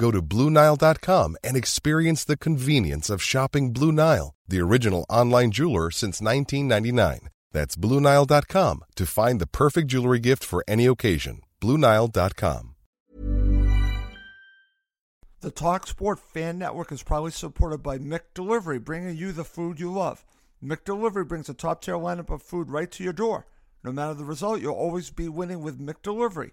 Go to BlueNile.com and experience the convenience of shopping Blue Nile, the original online jeweler since 1999. That's BlueNile.com to find the perfect jewelry gift for any occasion. BlueNile.com. The Talk Sport Fan Network is proudly supported by McDelivery, bringing you the food you love. McDelivery brings a top-tier lineup of food right to your door. No matter the result, you'll always be winning with McDelivery.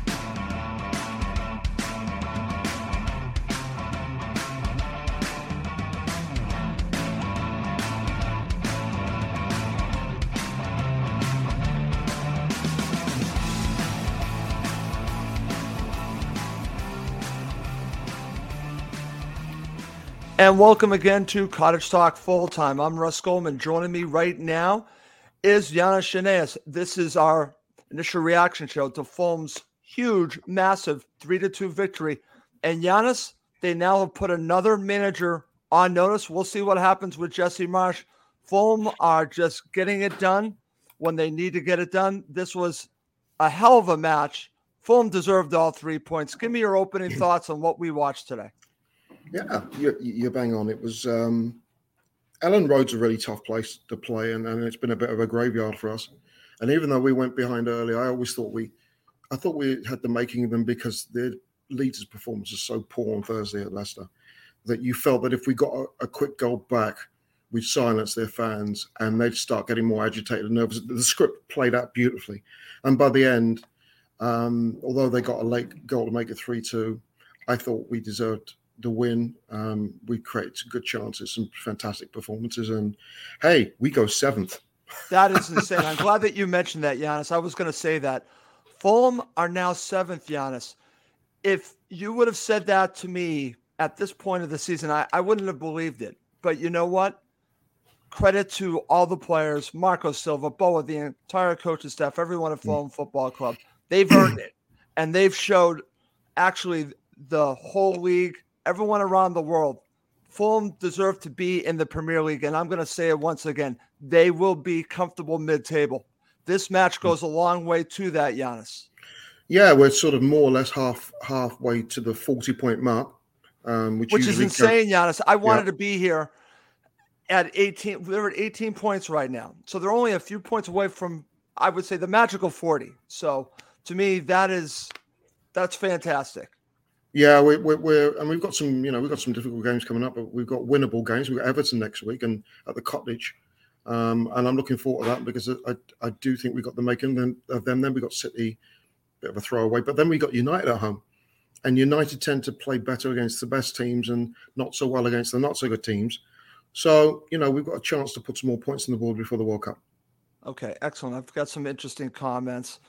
And welcome again to Cottage Talk Full Time. I'm Russ Goldman. Joining me right now is Yiannis Cheneas. This is our initial reaction show to Fulham's huge, massive 3-2 victory. And Yiannis, they now have put another manager on notice. We'll see what happens with Jesse Marsch. Fulham are just getting it done when they need to get it done. This was a hell of a match. Fulham deserved all 3 points. Give me your opening thoughts on what we watched today. Yeah, you're bang on. It was Elland Road's a really tough place to play, and it's been a bit of a graveyard for us. And even though we went behind early, I thought we had the making of them, because their Leeds' performance was so poor on Thursday at Leicester that you felt that if we got a quick goal back, we'd silence their fans and they'd start getting more agitated and nervous. The script played out beautifully, and by the end, although they got a late goal to make it 3-2, I thought we deserved the win. We create good chances, some fantastic performances, and hey, we go 7th. That is insane. I'm glad that you mentioned that, Yiannis. I was going to say that. Fulham are now 7th, Yiannis. If you would have said that to me at this point of the season, I wouldn't have believed it. But you know what? Credit to all the players, Marco Silva, Boa, the entire coaching staff, everyone at Fulham Football Club. They've earned it, and they've showed actually the whole league, everyone around the world, Fulham deserve to be in the Premier League. And I'm going to say it once again, they will be comfortable mid-table. This match goes a long way to that, Yiannis. Yeah, we're sort of more or less halfway to the 40-point mark. Which is insane, Yiannis. I wanted to be here at 18. They're at 18 points right now. So they're only a few points away from, I would say, the magical 40. So to me, that's fantastic. Yeah, we've got some, we've got some difficult games coming up, but we've got winnable games. We've got Everton next week and at the Cottage, and I'm looking forward to that, because I do think we got the making of them. Then we got City, bit of a throwaway, but then we got United at home, and United tend to play better against the best teams and not so well against the not so good teams. So we've got a chance to put some more points on the board before the World Cup. Okay, excellent. I've got some interesting comments.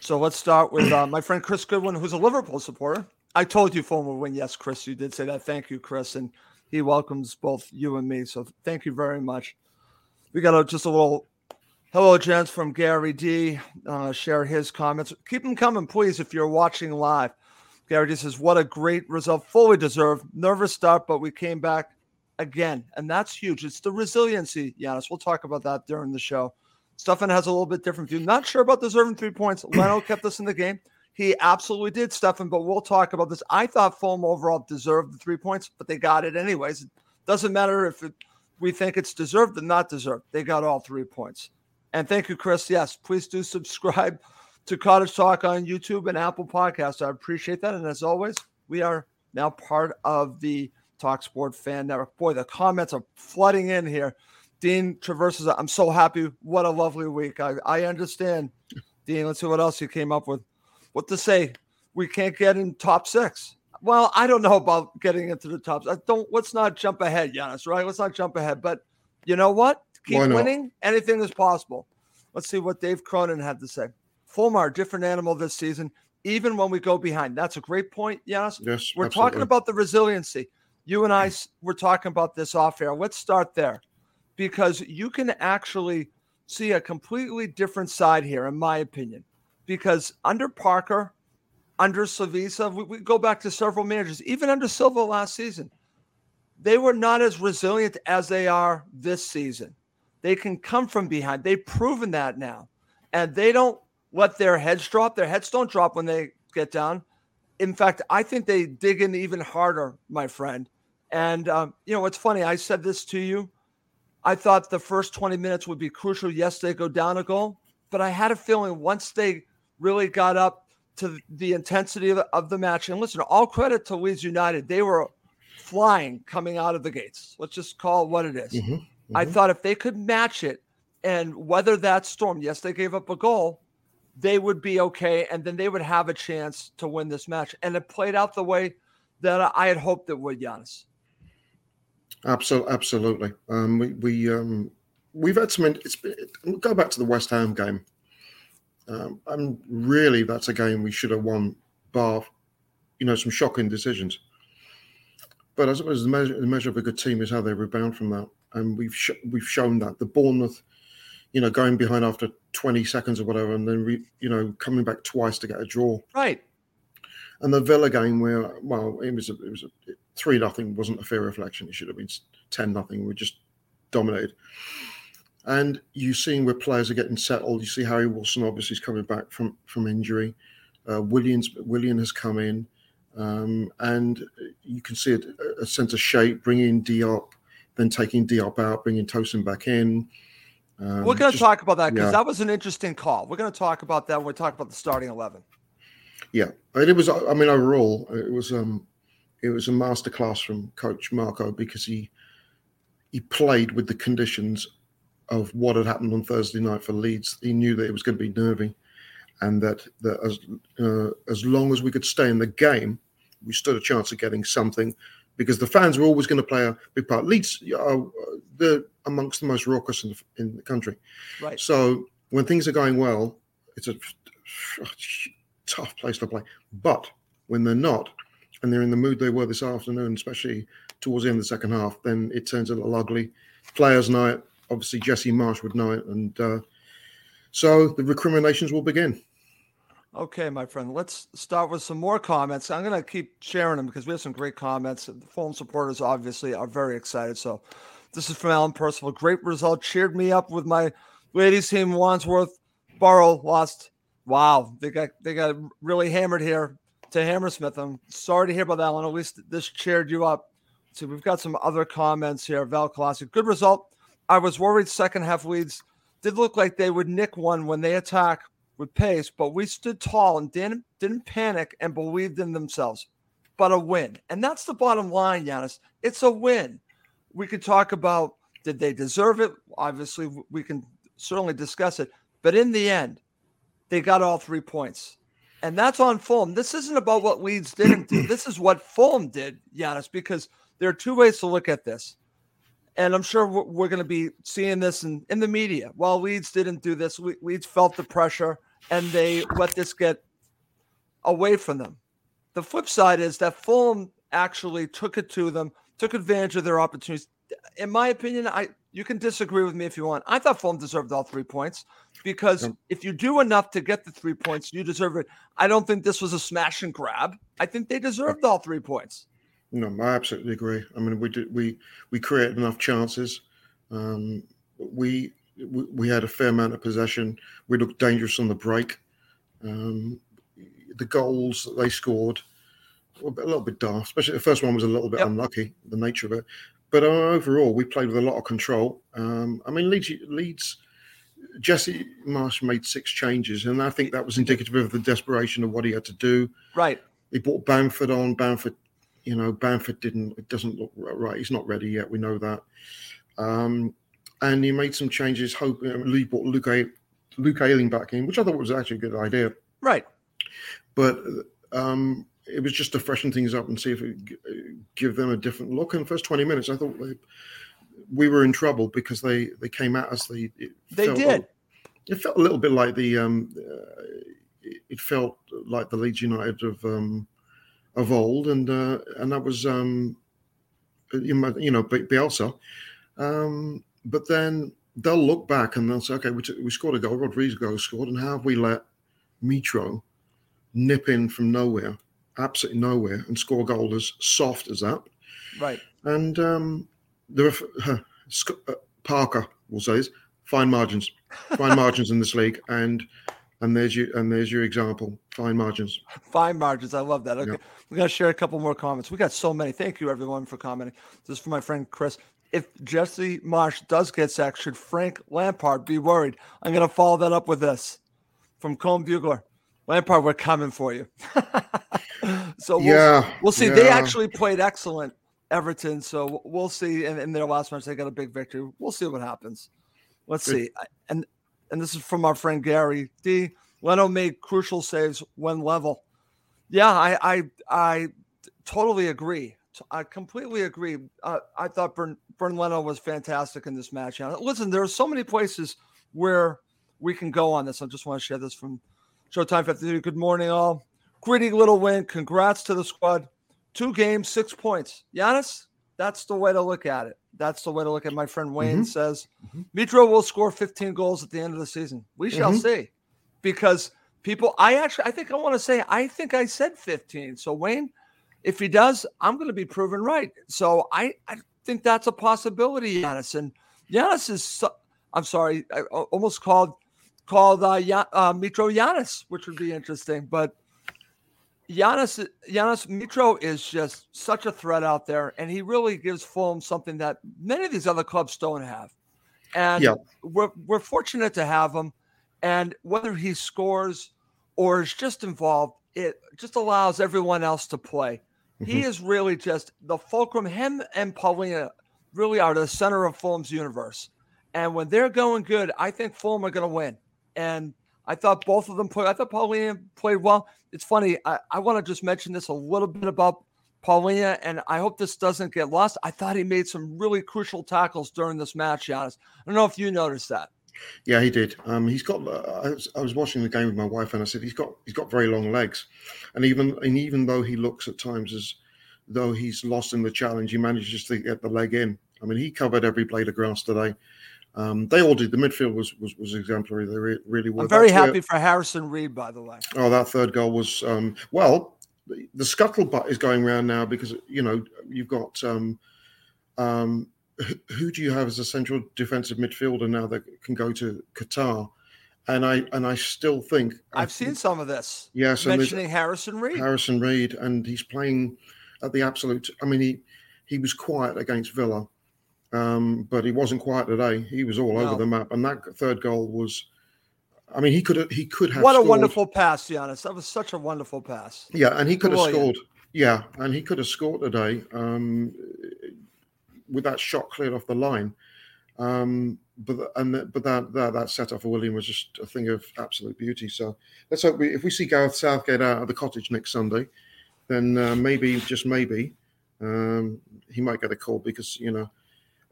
So let's start with my friend Chris Goodwin, who's a Liverpool supporter. I told you Fulham will win. Yes, Chris, you did say that. Thank you, Chris. And he welcomes both you and me. So thank you very much. We got just a little hello, gents, from Gary D. Share his comments. Keep them coming, please, if you're watching live. Gary D says, what a great result. Fully deserved. Nervous start, but we came back again. And that's huge. It's the resiliency, Yiannis. We'll talk about that during the show. Stefan has a little bit different view. Not sure about deserving 3 points. Leno kept us in the game. He absolutely did, Stefan, but we'll talk about this. I thought Fulham overall deserved the 3 points, but they got it anyways. It doesn't matter if we think it's deserved or not deserved. They got all 3 points. And thank you, Chris. Yes, please do subscribe to Cottage Talk on YouTube and Apple Podcasts. I appreciate that. And as always, we are now part of the Talk Sport Fan Network. Boy, the comments are flooding in here. Dean Traverses, I'm so happy. What a lovely week. I understand. Dean, let's see what else you came up with. What to say? we can't get in top six. Well, I don't know about getting into the top. Let's not jump ahead, Yiannis, right? Let's not jump ahead. But you know what? Keep winning. Anything is possible. Let's see what Dave Cronin had to say. Fulmar, different animal this season, even when we go behind. That's a great point, Yiannis. Yes, we're absolutely talking about the resiliency. You and I were talking about this off air. Let's start there, because you can actually see a completely different side here, in my opinion, because under Parker, under Savisa, we go back to several managers, even under Silva last season, they were not as resilient as they are this season. They can come from behind. They've proven that now. And they don't let their heads drop. Their heads don't drop when they get down. In fact, I think they dig in even harder, my friend. And, you know, it's funny. I said this to you. I thought the first 20 minutes would be crucial. Yes, they go down a goal. But I had a feeling once they really got up to the intensity of the match, and listen, all credit to Leeds United. They were flying coming out of the gates. Let's just call it what it is. Mm-hmm. Mm-hmm. I thought if they could match it and weather that storm, yes, they gave up a goal, they would be okay, and then they would have a chance to win this match. And it played out the way that I had hoped it would, Yiannis. Absolutely. We've had some. We'll go back to the West Ham game. And really, that's a game we should have won, bar, you know, some shocking decisions. But I suppose the measure of a good team is how they rebound from that. And we've shown that. The Bournemouth, you know, going behind after 20 seconds or whatever, and then, coming back twice to get a draw. Right. And the Villa game where, well, it was 3-0 wasn't a fair reflection. It should have been 10-0. We just dominated. And you've seen where players are getting settled. You see Harry Wilson obviously is coming back from injury. William has come in. And you can see a sense of shape, bringing Diop, then taking Diop out, bringing Tosin back in. We're going to talk about that because that was an interesting call. We're going to talk about that when we talk about the starting 11. Yeah. It was, I mean, overall, it was a masterclass from Coach Marco, because he played with the conditions of what had happened on Thursday night for Leeds. He knew that it was going to be nervy, and that as long as we could stay in the game, we stood a chance of getting something, because the fans were always going to play a big part. Leeds are amongst the most raucous in the country. Right. So when things are going well, it's a tough place to play. But when they're not, and they're in the mood they were this afternoon, especially towards the end of the second half, then it turns a little ugly. Players know it. Obviously, Jesse Marsch would know it. And so the recriminations will begin. Okay, my friend, let's start with some more comments. I'm going to keep sharing them because we have some great comments. The Fulham supporters obviously are very excited. So this is from Alan Percival. Great result. Cheered me up with my ladies team. Wandsworth, Borough lost. Wow, they got really hammered here to Hammersmith. I'm sorry to hear about that one. At least this cheered you up. So we've got some other comments here. Val Colossi, good result. I was worried second half Leeds did look like they would nick one when they attack with pace, but we stood tall and didn't panic and believed in themselves, but a win. And that's the bottom line, Yiannis. It's a win. We could talk about, did they deserve it? Obviously, we can certainly discuss it. But in the end, they got all 3 points. And that's on Fulham. This isn't about what Leeds didn't do. This is what Fulham did, Yiannis, because there are two ways to look at this. And I'm sure we're going to be seeing this in the media. While Leeds didn't do this, Leeds felt the pressure, and they let this get away from them. The flip side is that Fulham actually took it to them, took advantage of their opportunities. In my opinion, you can disagree with me if you want. I thought Fulham deserved all 3 points, because if you do enough to get the 3 points, you deserve it. I don't think this was a smash and grab. I think they deserved all 3 points. No, I absolutely agree. I mean, we created enough chances. We had a fair amount of possession. We looked dangerous on the break. The goals that they scored were a little bit daft, especially the first one was a little bit unlucky, the nature of it. But overall, we played with a lot of control. I mean, Leeds, Jesse Marsch made 6 changes, and I think that was indicative of the desperation of what he had to do. Right. He brought Bamford on. Bamford it doesn't look right. He's not ready yet. We know that. And he made some changes. Lee brought Luke Ayling back in, which I thought was actually a good idea. Right. But It was just to freshen things up and see if it give them a different look. And the first 20 minutes, I thought we were in trouble because they came at us. It felt a little bit like it felt like the Leeds United of old, and that was Bielsa. But then they'll look back and they'll say, okay, we scored a goal, Rodrigo scored, and how have we let Mitro nip in from nowhere, absolutely nowhere, and score a goal as soft as that? Right. And Scott Parker will say this, fine margins in this league, and there's your example, fine margins. I love that. Okay, yeah. We're gonna share a couple more comments. We got so many. Thank you everyone for commenting. This is from my friend Chris. If Jesse Marsch does get sacked, should Frank Lampard be worried? I'm gonna follow that up with this from Colm Bugler. Lampard, we're coming for you. So we'll see. Yeah. They actually played excellent, Everton. So we'll see. In their last match, they got a big victory. We'll see what happens. Let's see. And this is from our friend Gary D. Leno made crucial saves when level. Yeah, I totally agree. I completely agree. I thought Bernd Leno was fantastic in this match. Listen, there are so many places where we can go on this. I just want to share this from Showtime 53. Good morning, all. Gritty little win. Congrats to the squad. 2 games, 6 points. Yiannis, that's the way to look at it. That's the way to look at it. My friend Wayne says, Mitro will score 15 goals at the end of the season. We shall see. Because people, I said 15. So Wayne, if he does, I'm going to be proven right. So I think that's a possibility, Yiannis. And Yiannis is, I'm sorry, I almost called Mitro Yiannis, which would be interesting. But Yiannis Mitro is just such a threat out there, and he really gives Fulham something that many of these other clubs don't have. And we're fortunate to have him. And whether he scores or is just involved, it just allows everyone else to play. Mm-hmm. He is really just the fulcrum. Him and Paulina really are the center of Fulham's universe. And when they're going good, I think Fulham are going to win. And I thought both of them played. I thought Paulina played well. It's funny. I want to just mention this a little bit about Paulina, and I hope this doesn't get lost. I thought he made some really crucial tackles during this match, Yiannis. I don't know if you noticed that. Yeah, he did. He's got. I was watching the game with my wife, and I said he's got very long legs, and even though he looks at times as though he's lost in the challenge, he manages to get the leg in. I mean, he covered every blade of grass today. They all did. The midfield was exemplary. They really were. I'm very happy for Harrison Reed, by the way. Oh, that third goal was the scuttlebutt is going around now because you've got who do you have as a central defensive midfielder now that can go to Qatar, and I still think I've seen some of this. Yes, mentioning Harrison Reed, and he's playing at the absolute. I mean, he was quiet against Villa. But he wasn't quiet today. He was all over the map, and that third goal was. I mean, he could have. What scored. A wonderful pass, Yiannis! That was such a wonderful pass. Yeah, and he could have scored. Yeah, and he could have scored today with that shot cleared off the line. But that set off for William was just a thing of absolute beauty. So let's hope if we see Gareth Southgate out of the Cottage next Sunday, then maybe just maybe he might get a call because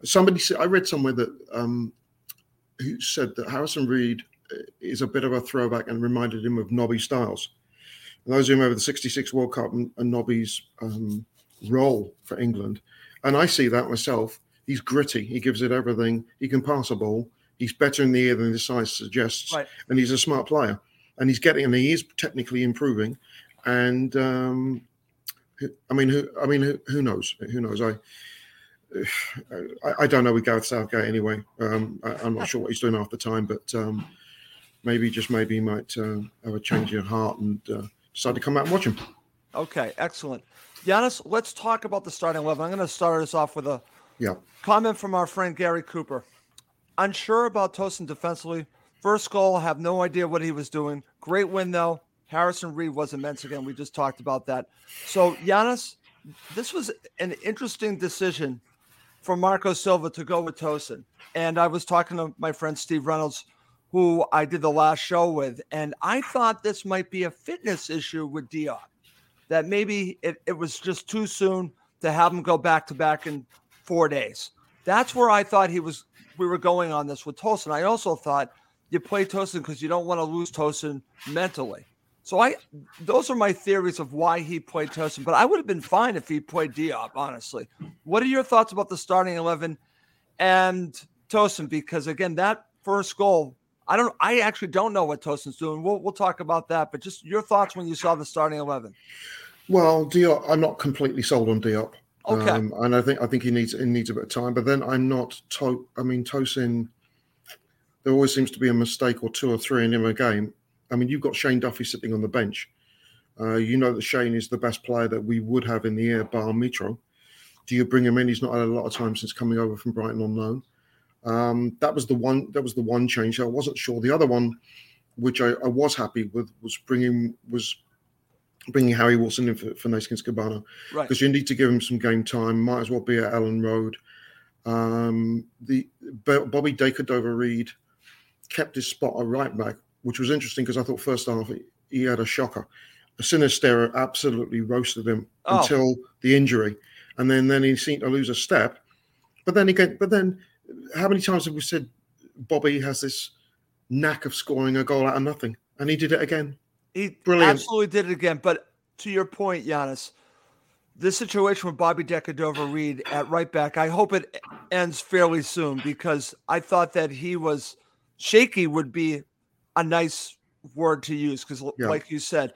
Somebody said, I read somewhere that who said that Harrison Reed is a bit of a throwback and reminded him of Nobby Stiles. And those who remember the '66 World Cup and Nobby's role for England, and I see that myself. He's gritty. He gives it everything. He can pass a ball. He's better in the air than his size suggests, right. And he's a smart player. And he is technically improving. And who knows? Who knows? I don't know with Gareth Southgate anyway. I'm not sure what he's doing half the time, but maybe he might have a change in heart and decide to come out and watch him. Okay, excellent. Yiannis, let's talk about the starting 11. I'm going to start us off with a comment from our friend Gary Cooper. Unsure about Tosin defensively. First goal, have no idea what he was doing. Great win, though. Harrison Reed was immense again. We just talked about that. So, Yiannis, this was an interesting decision for Marco Silva to go with Tosin. And I was talking to my friend Steve Reynolds, who I did the last show with, and I thought this might be a fitness issue with Diop. that maybe it was just too soon to have him go back-to-back in 4 days. That's where I thought we were going on this with Tosin. I also thought you play Tosin because you don't want to lose Tosin mentally. So those are my theories of why he played Tosin, but I would have been fine if he played Diop, honestly. What are your thoughts about the starting 11 and Tosin? Because again, that first goal, I actually don't know what Tosin's doing. We'll talk about that, but just your thoughts when you saw the starting 11. Well, Diop, I'm not completely sold on Diop. Okay. And I think he needs a bit of time, but then I'm not Tosin, there always seems to be a mistake or two or three in him a game. I mean, you've got Shane Duffy sitting on the bench. You know that Shane is the best player that we would have in the air, bar Mitro. Do you bring him in? He's not had a lot of time since coming over from Brighton on loan. That was the one change. I wasn't sure. The other one, which I was happy with, was bringing Harry Wilson in for Neeskens-Cabana. Right. Because you need to give him some game time. Might as well be at Elland Road. Bobby Decordova-Reid kept his spot at right back, which was interesting because I thought first half he had a shocker. Sinisterra absolutely roasted him until the injury, and then he seemed to lose a step. But then, how many times have we said Bobby has this knack of scoring a goal out of nothing? And he did it again. He absolutely did it again. But to your point, Yiannis, this situation with Bobby Decordova-Reid at right back, I hope it ends fairly soon because I thought that he was shaky would be a nice word to use because, like you said,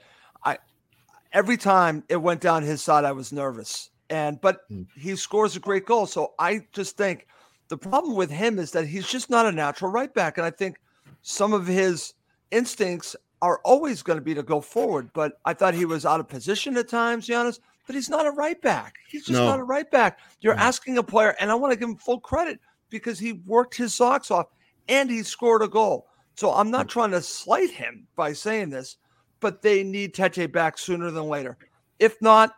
every time it went down his side, I was nervous. But he scores a great goal. So I just think the problem with him is that he's just not a natural right back. And I think some of his instincts are always going to be to go forward. But I thought he was out of position at times, Yiannis. But he's not a right back. He's just not a right back. You're asking a player, and I want to give him full credit because he worked his socks off and he scored a goal. So I'm not trying to slight him by saying this, but they need Tete back sooner than later. If not,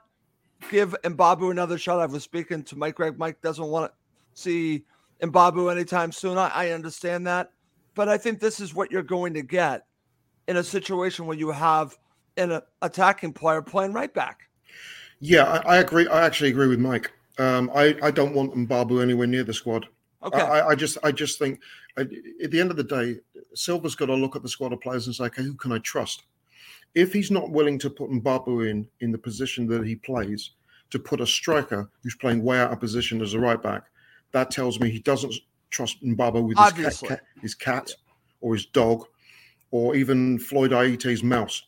give Mbabu another shot. I was speaking to Mike Gregg. Mike doesn't want to see Mbabu anytime soon. I understand that. But I think this is what you're going to get in a situation where you have an attacking player playing right back. Yeah, I agree. I actually agree with Mike. I don't want Mbabu anywhere near the squad. Okay. I just think at the end of the day, Silva's got to look at the squad of players and say, okay, who can I trust? If he's not willing to put Mbabu in the position that he plays, to put a striker who's playing way out of position as a right back, that tells me he doesn't trust Mbabu with his cat or his dog or even Floyd Aite's mouse.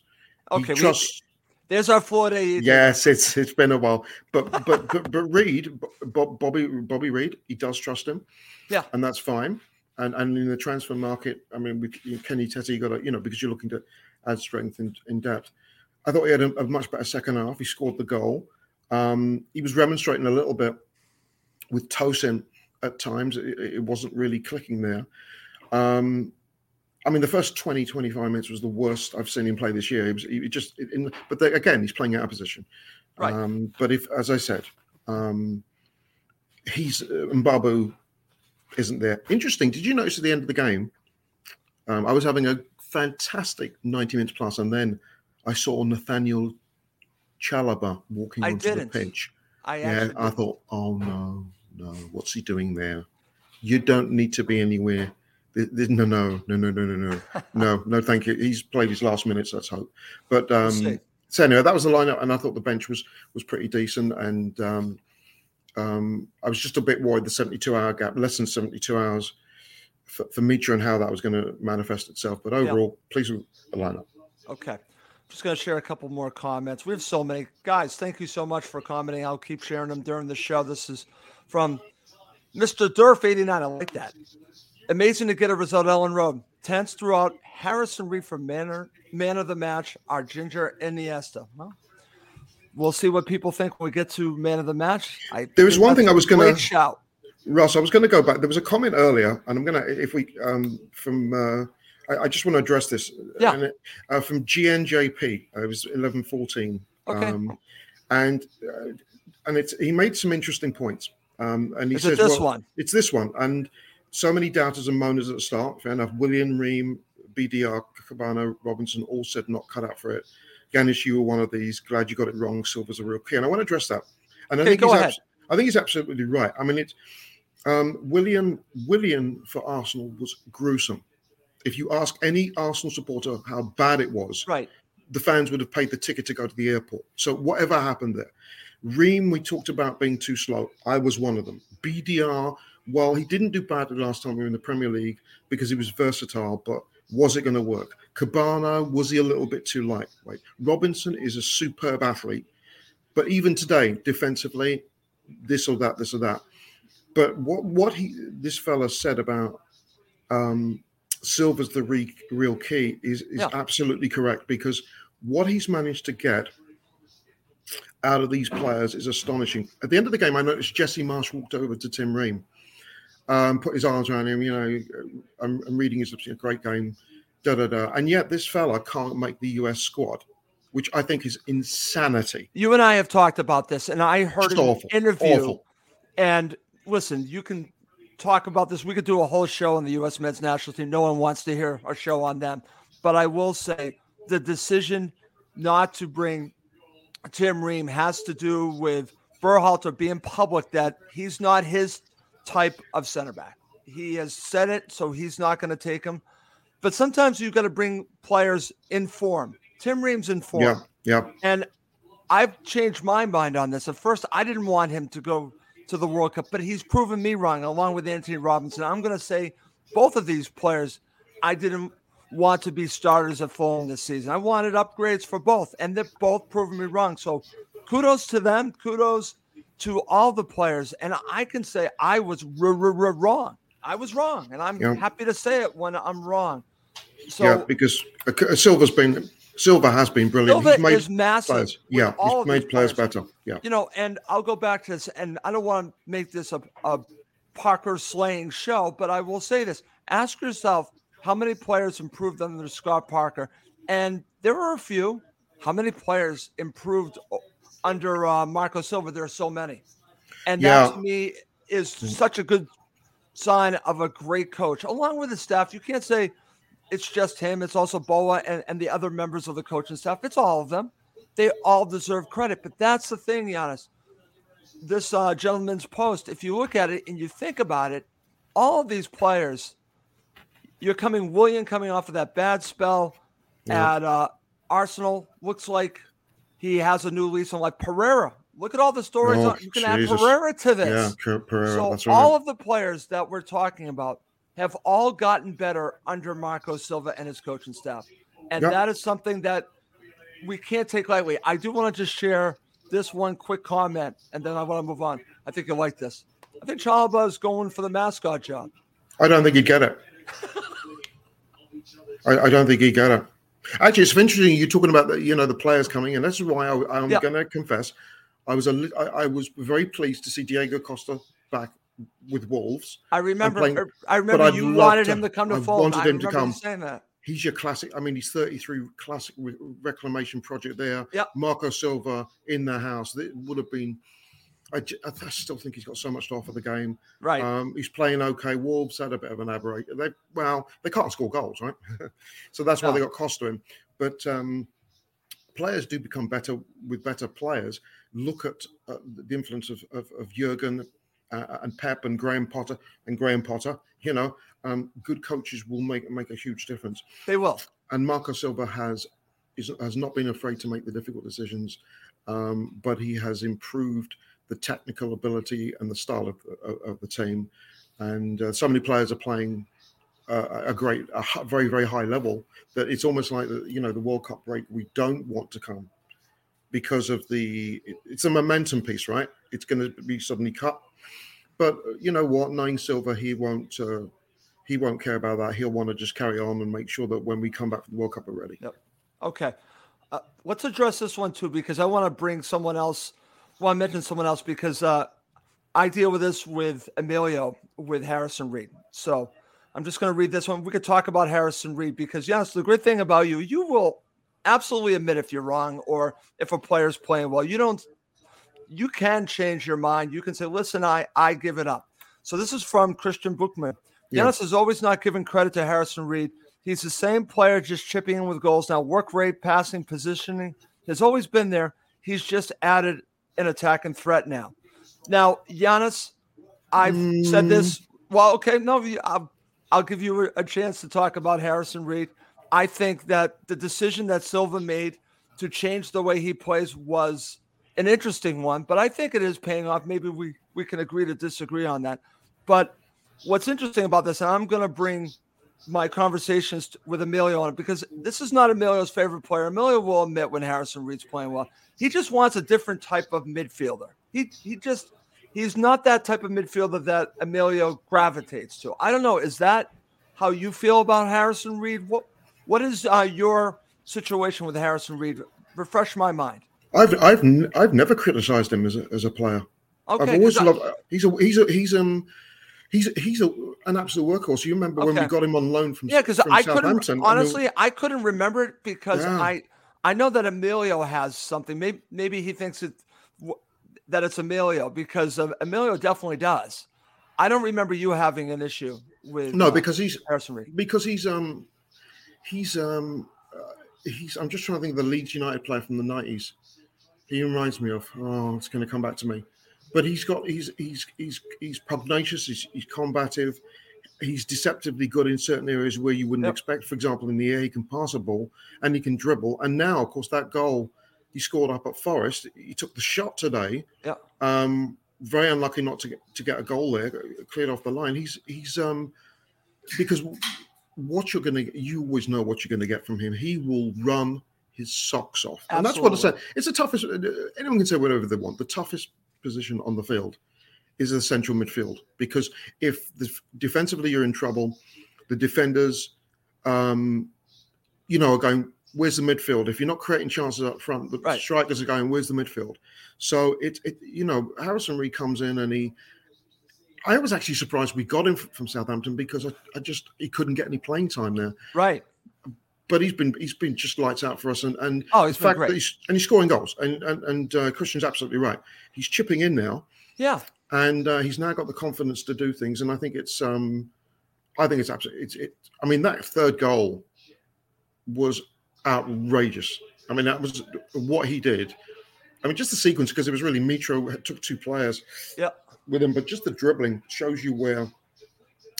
Okay, there's our Floyd Aite. Yes, it's been a while, but Reed, Bobby Reed, he does trust him. Yeah, and that's fine. And in the transfer market, I mean, Kenny Tete got to, because you're looking to add strength in depth. I thought he had a much better second half. He scored the goal. He was remonstrating a little bit with Tosin at times. It wasn't really clicking there. I mean, the first 20, 25 minutes was the worst I've seen him play this year. But he's playing out of position. Right. But if, as I said, Mbabu isn't there. Interesting. Did you notice at the end of the game, I was having a fantastic 90 minutes plus, and then I saw Nathaniel Chalobah walking onto the pitch. I thought, oh no, what's he doing there? You don't need to be anywhere. No, thank you. He's played his last minutes, let's hope. But so anyway, that was the lineup, and I thought the bench was pretty decent, and I was just a bit worried the 72-hour gap, less than 72 hours for Mitra and how that was going to manifest itself. But overall, pleased with the lineup. Okay. I'm just going to share a couple more comments. We have so many. Guys, thank you so much for commenting. I'll keep sharing them during the show. This is from Mr. Durf89. I like that. Amazing to get a result, Elland Road. Tense throughout. Harrison Reed for man of the match, our Ginger Iniesta. Well, we'll see what people think when we get to man of the match. There was one thing I was going to shout, Russ. I was going to go back. There was a comment earlier, and I'm going to, if we from. I just want to address this. Yeah. And from GNJP, it was 11:14. Okay. And he made some interesting points. And he says, it's this one, and so many doubters and moaners at the start. Fair enough. William, Ream, BDR, Cabana, Robinson all said not cut out for it. Yiannis, you were one of these. Glad you got it wrong. Silva's a real key. And I want to address that. And I think he's absolutely right. I mean, it's William for Arsenal was gruesome. If you ask any Arsenal supporter how bad it was, right, the fans would have paid the ticket to go to the airport. So whatever happened there. Ream, we talked about being too slow. I was one of them. BDR, well, he didn't do bad the last time we were in the Premier League because he was versatile, but was it going to work? Cabana, was he a little bit too lightweight? Robinson is a superb athlete, but even today, defensively, this or that. But what this fella said about Silva's the real key is absolutely correct, because what he's managed to get out of these players is astonishing. At the end of the game, I noticed Jesse Marsch walked over to Tim Ream, put his arms around him, I'm reading his lips, a great game, And yet this fella can't make the US squad, which I think is insanity. You and I have talked about this, and I heard an interview. And listen, you can talk about this. We could do a whole show on the U.S. men's national team. No one wants to hear our show on them. But I will say the decision not to bring Tim Ream has to do with Berhalter being public that he's not his type of center back. He has said it, so he's not going to take him. But sometimes you've got to bring players in form. Tim Ream's in form. Yeah. And I've changed my mind on this. At first, I didn't want him to go to the World Cup, but he's proven me wrong along with Anthony Robinson. I'm going to say both of these players, I didn't want to be starters at Fulham this season. I wanted upgrades for both, and they've both proven me wrong. So kudos to them. Kudos to all the players. And I can say I was wrong. I was wrong, and I'm happy to say it when I'm wrong. So, because Silva has been brilliant. Silva is massive. Players. Yeah, he's made players better. Yeah, and I'll go back to this, and I don't want to make this a Parker slaying show, but I will say this. Ask yourself how many players improved under Scott Parker, and there were a few. How many players improved under Marco Silva? There are so many. And that, to me, is such a good sign of a great coach. Along with his staff, you can't say it's just him. It's also Boa and the other members of the coaching staff. It's all of them. They all deserve credit. But that's the thing, Yiannis. This gentleman's post, if you look at it and you think about it, all of these players, William coming off of that bad spell at Arsenal, looks like he has a new lease on life. Pereira. Look at all the stories. You can add Pereira to this. Yeah, Pereira. So that's right. All of the players that we're talking about have all gotten better under Marco Silva and his coaching staff. And that is something that we can't take lightly. I do want to just share this one quick comment, and then I want to move on. I think you'll like this. I think Chalobah is going for the mascot job. I don't think he'd get it. I don't think he'd get it. Actually, it's interesting you're talking about the players coming in. That's why I'm going to confess. I was very pleased to see Diego Costa back with Wolves. I remember you wanted him to come to Fulham. I wanted him to come. Saying that. He's your classic. I mean, he's 33, classic reclamation project there. Yep. Marco Silva in the house. It would have been. I still think he's got so much to offer the game. Right. He's playing okay. Wolves had a bit of an aberration. They can't score goals, right? So that's why they got Costa in. But players do become better with better players. Look at the influence of Jurgen and Pep and Graham Potter, good coaches will make a huge difference. They will. And Marco Silva has not been afraid to make the difficult decisions, but he has improved the technical ability and the style of the team. And so many players are playing a very, very high level that it's almost like the World Cup break we don't want to come because of it's a momentum piece, right? It's going to be suddenly cut. But you know what, knowing Silva, he won't care about that. He'll want to just carry on and make sure that when we come back from the World Cup, we're ready. Yep. Okay. Let's address this one too, because I want to bring someone else. Well, I mentioned someone else because I deal with this with Emilio, with Harrison Reed. So I'm just going to read this one. We could talk about Harrison Reed because, yes, the great thing about you will absolutely admit if you're wrong or if a player's playing well. You can change your mind. You can say, listen, I give it up. So this is from Christian Bookman. Giannis has always not given credit to Harrison Reed He's the same player, just chipping in with goals now. Work rate, passing, positioning has always been there. He's just added an attack and threat now. Now, Yiannis, I've said this. Well, okay, no, I'll give you a chance to talk about Harrison Reed. I think that the decision that Silva made to change the way he plays was an interesting one, but I think it is paying off. Maybe we can agree to disagree on that. But what's interesting about this, and I'm going to bring my conversations with Emilio on it, because this is not Emilio's favorite player. Emilio will admit when Harrison Reed's playing well. He just wants a different type of midfielder. He's not that type of midfielder that Emilio gravitates to. I don't know. Is that how you feel about Harrison Reed? What is your situation with Harrison Reed? Refresh my mind. I've never criticized him as a player. Okay, I've always loved. He's an absolute workhorse. You remember when we got him on loan from Southampton? Honestly, I couldn't remember it because I know that Emilio has something. Maybe he thinks that it's Emilio because Emilio definitely does. I don't remember you having an issue with because he's Harrison Reed. Because he's I'm just trying to think of the Leeds United player from the 90s. He reminds me of it's going to come back to me. But he's pugnacious. He's combative. He's deceptively good in certain areas where you wouldn't expect. For example, in the air, he can pass a ball and he can dribble. And now, of course, that goal he scored up at Forest, he took the shot today. Yeah. Very unlucky not to get a goal there, cleared off the line. He's because you always know what you're going to get from him. He will run his socks off, and that's what I said. It's the toughest. Anyone can say whatever they want. The toughest position on the field is the central midfield, because if defensively you're in trouble, the defenders are going, where's the midfield? If you're not creating chances up front, the strikers are going, where's the midfield? So Harrison Reed comes in, and I was actually surprised we got him from Southampton, because he couldn't get any playing time there, right? But he's been just lights out for us, and the fact that he's scoring goals, and Christian's absolutely right. He's chipping in now, and he's now got the confidence to do things, and I think it's absolutely. I mean, that third goal was outrageous. I mean, that was what he did. I mean, just the sequence, because it was really Mitro took two players with him, but just the dribbling shows you where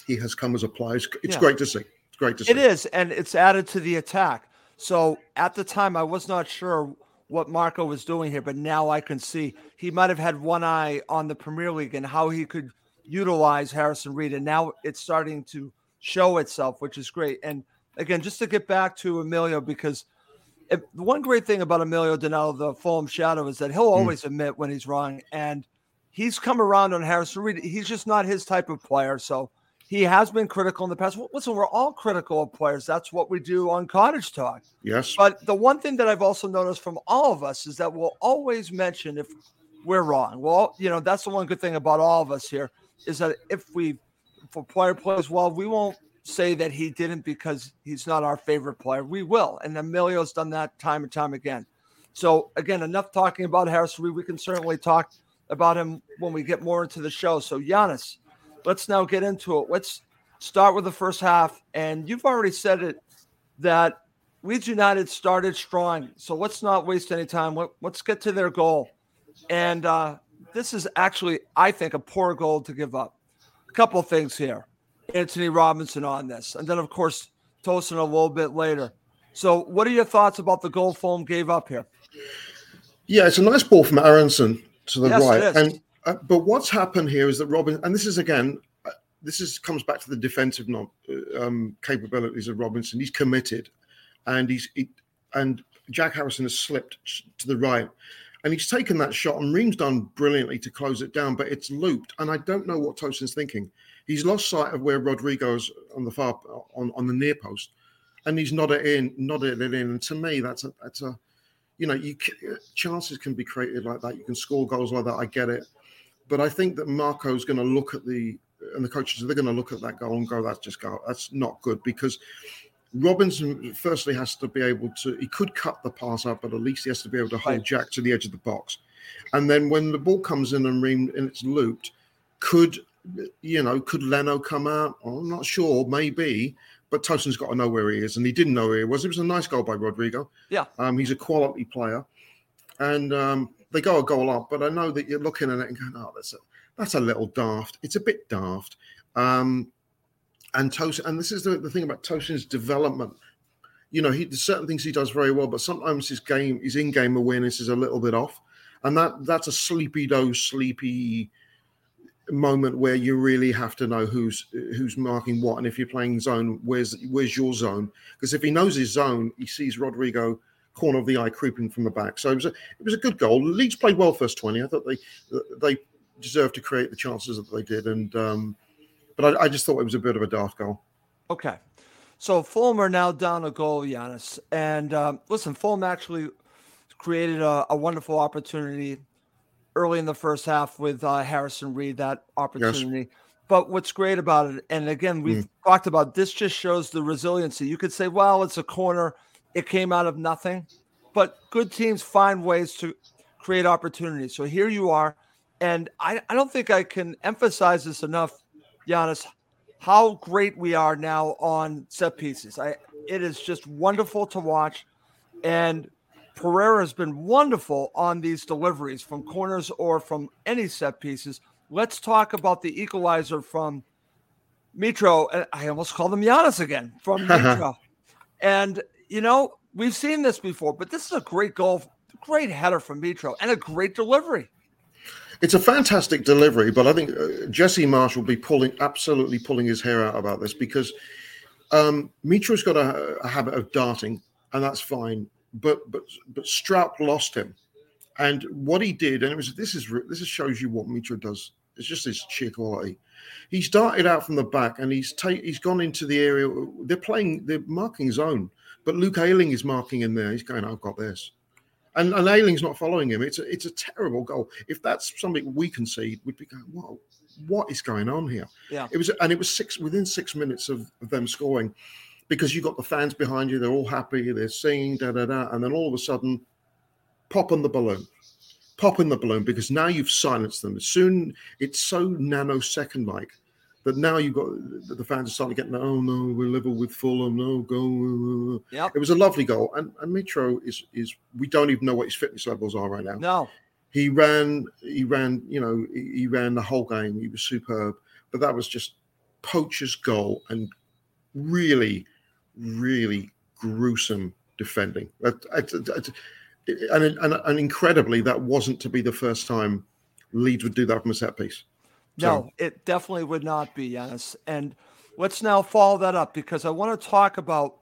he has come as a player. It's great to see. It is, and it's added to the attack. So at the time, I was not sure what Marco was doing here, but now I can see he might have had one eye on the Premier League and how he could utilize Harrison Reed, and now it's starting to show itself, which is great. And again, just to get back to Emilio, because one great thing about Emilio Donato, the Fulham shadow, is that he'll always admit when he's wrong, and he's come around on Harrison Reed. He's just not his type of player, so... He has been critical in the past. Listen, we're all critical of players. That's what we do on Cottage Talk. Yes. But the one thing that I've also noticed from all of us is that we'll always mention if we're wrong. Well, that's the one good thing about all of us here, is that if a player plays well, we won't say that he didn't because he's not our favorite player. We will. And Emilio's done that time and time again. So, again, enough talking about Harrison Reed. We can certainly talk about him when we get more into the show. So, Yiannis, let's now get into it. Let's start with the first half. And you've already said it, that Leeds United started strong. So let's not waste any time. Let's get to their goal. And this is actually, I think, a poor goal to give up. A couple things here. Anthony Robinson on this. And then, of course, Tosin a little bit later. So what are your thoughts about the goal Fulham gave up here? Yeah, it's a nice ball from Aronson to the right. It is. But what's happened here is that Robinson, and this comes back to the defensive capabilities of Robinson. He's committed, and and Jack Harrison has slipped to the right, and he's taken that shot, and Ream's done brilliantly to close it down, but it's looped, and I don't know what Tosin's thinking. He's lost sight of where Rodrigo's on the on the near post, and he's nodded it in. And to me, that's a chances can be created like that. You can score goals like that. I get it. But I think that Marco's going to look at and the coaches, they're going to look at that goal and go, that's not good, because Robinson firstly has to be able to, he could cut the pass up, but at least he has to be able to hold Jack to the edge of the box. And then when the ball comes in and it's looped, could Leno come out? I'm not sure, maybe, But Tosin's got to know where he is, and he didn't know where he was. It was a nice goal by Rodrigo. Yeah. He's a quality player. And they go a goal up, but I know that you're looking at it and going, oh, that's a little daft. It's a bit daft. And Tosin, and this is the thing about Tosin's development. You know, there's certain things he does very well, but sometimes his in-game awareness is a little bit off. And that's a sleepy moment where you really have to know who's marking what. And if you're playing zone, where's your zone? Because if he knows his zone, he sees Rodrigo corner of the eye creeping from the back. So it was a good goal. Leeds played well first 20. I thought they deserved to create the chances that they did. And but I just thought it was a bit of a daft goal. Okay. So Fulham are now down a goal, Yiannis. And listen, Fulham actually created a wonderful opportunity early in the first half with Harrison Reed, that opportunity. Yes. But what's great about it, and again, we've talked about this, just shows the resiliency. You could say, well, it's a corner. It came out of nothing. But good teams find ways to create opportunities. So here you are. And I don't think I can emphasize this enough, Yiannis, how great we are now on set pieces. It is just wonderful to watch. And Pereira has been wonderful on these deliveries from corners or from any set pieces. Let's talk about the equalizer from Mitro. And I almost called him Yiannis again, from Mitro. And, you know, we've seen this before, but this is a great goal, great header from Mitro, and a great delivery. It's a fantastic delivery, but I think Jesse Marsch will be absolutely pulling his hair out about this, because Mitro's got a habit of darting, and that's fine. But Strout lost him, and what he did, and this shows you what Mitro does. It's just his sheer quality. He's darted out from the back, and he's gone into the area. They're marking zone, but Luke Ayling is marking in there. He's going, I've got this. And Ayling's not following him. It's a terrible goal. If that's something we concede, we'd be going, whoa, what is going on here? Yeah. It was within 6 minutes of them scoring, because you've got the fans behind you. They're all happy. They're singing, da-da-da. And then all of a sudden, pop in the balloon, because now you've silenced them. Soon, it's so nanosecond-like that now you've got the fans are starting to get, oh, no, we're level with Fulham, no, go. Yep. It was a lovely goal. And Mitro is we don't even know what his fitness levels are right now. No. He ran the whole game. He was superb. But that was just poacher's goal and really, really gruesome defending. And incredibly, that wasn't to be the first time Leeds would do that from a set piece. No, it definitely would not be, Yiannis. And let's now follow that up, because I want to talk about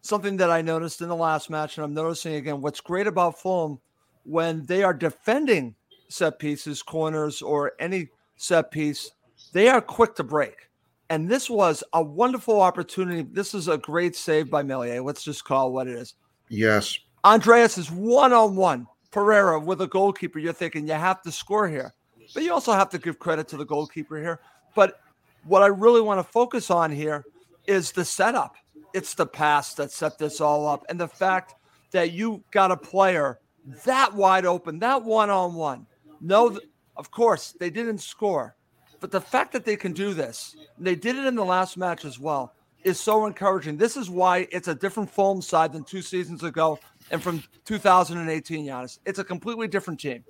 something that I noticed in the last match, and I'm noticing again. What's great about Fulham, when they are defending set pieces, corners, or any set piece, they are quick to break. And this was a wonderful opportunity. This is a great save by Melier. Let's just call it what it is. Yes. Andreas is one-on-one. Pereira with a goalkeeper. You're thinking you have to score here. But you also have to give credit to the goalkeeper here. But what I really want to focus on here is the setup. It's the pass that set this all up. And the fact that you got a player that wide open, that one-on-one. No, of course, they didn't score. But the fact that they can do this, and they did it in the last match as well, is so encouraging. This is why it's a different Fulham side than 2 seasons ago and from 2018, Yiannis. It's a completely different team.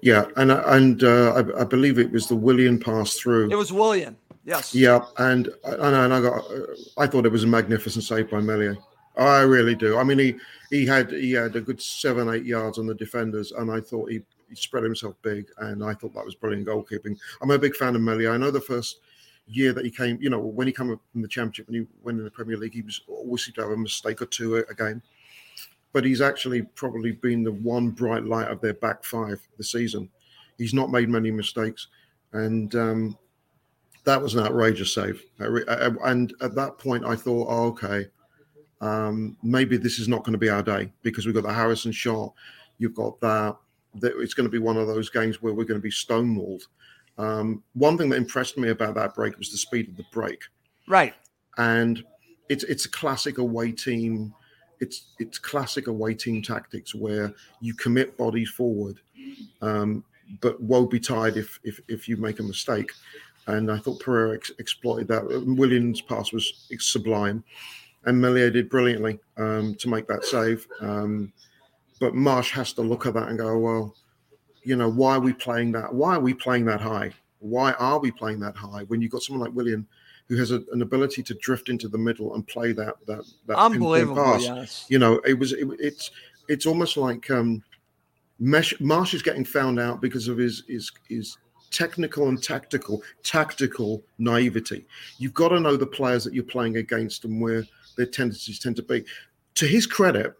Yeah, and I believe it was the William pass through. It was William, yes. Yeah, and I thought it was a magnificent save by Melier. I really do. I mean, he had a good 7-8 yards on the defenders, and I thought he spread himself big, and I thought that was brilliant goalkeeping. I'm a big fan of Melier. I know the first year that he came, you know, when he came up from the Championship and he went in the Premier League, he was always seemed to have a mistake or two a game. But he's actually probably been the one bright light of their back five this season. He's not made many mistakes. And that was an outrageous save. And at that point, I thought, oh, okay, maybe this is not going to be our day, because we've got the Harrison shot. You've got that. It's going to be one of those games where we're going to be stonewalled. One thing that impressed me about that break was the speed of the break. Right. And it's a classic away team. It's classic away team tactics where you commit bodies forward, but woe betide if you make a mistake. And I thought Pereira exploited that. William's pass was sublime. And Melier did brilliantly to make that save. But Marsch has to look at that and go, well, you know, why are we playing that? Why are we playing that high? Why are we playing that high when you've got someone like William who has an ability to drift into the middle and play that unbelievable pass? Yes. You know, it's almost like Marsch is getting found out because of his technical and tactical naivety. You've got to know the players that you're playing against and where their tendencies tend to be. To his credit,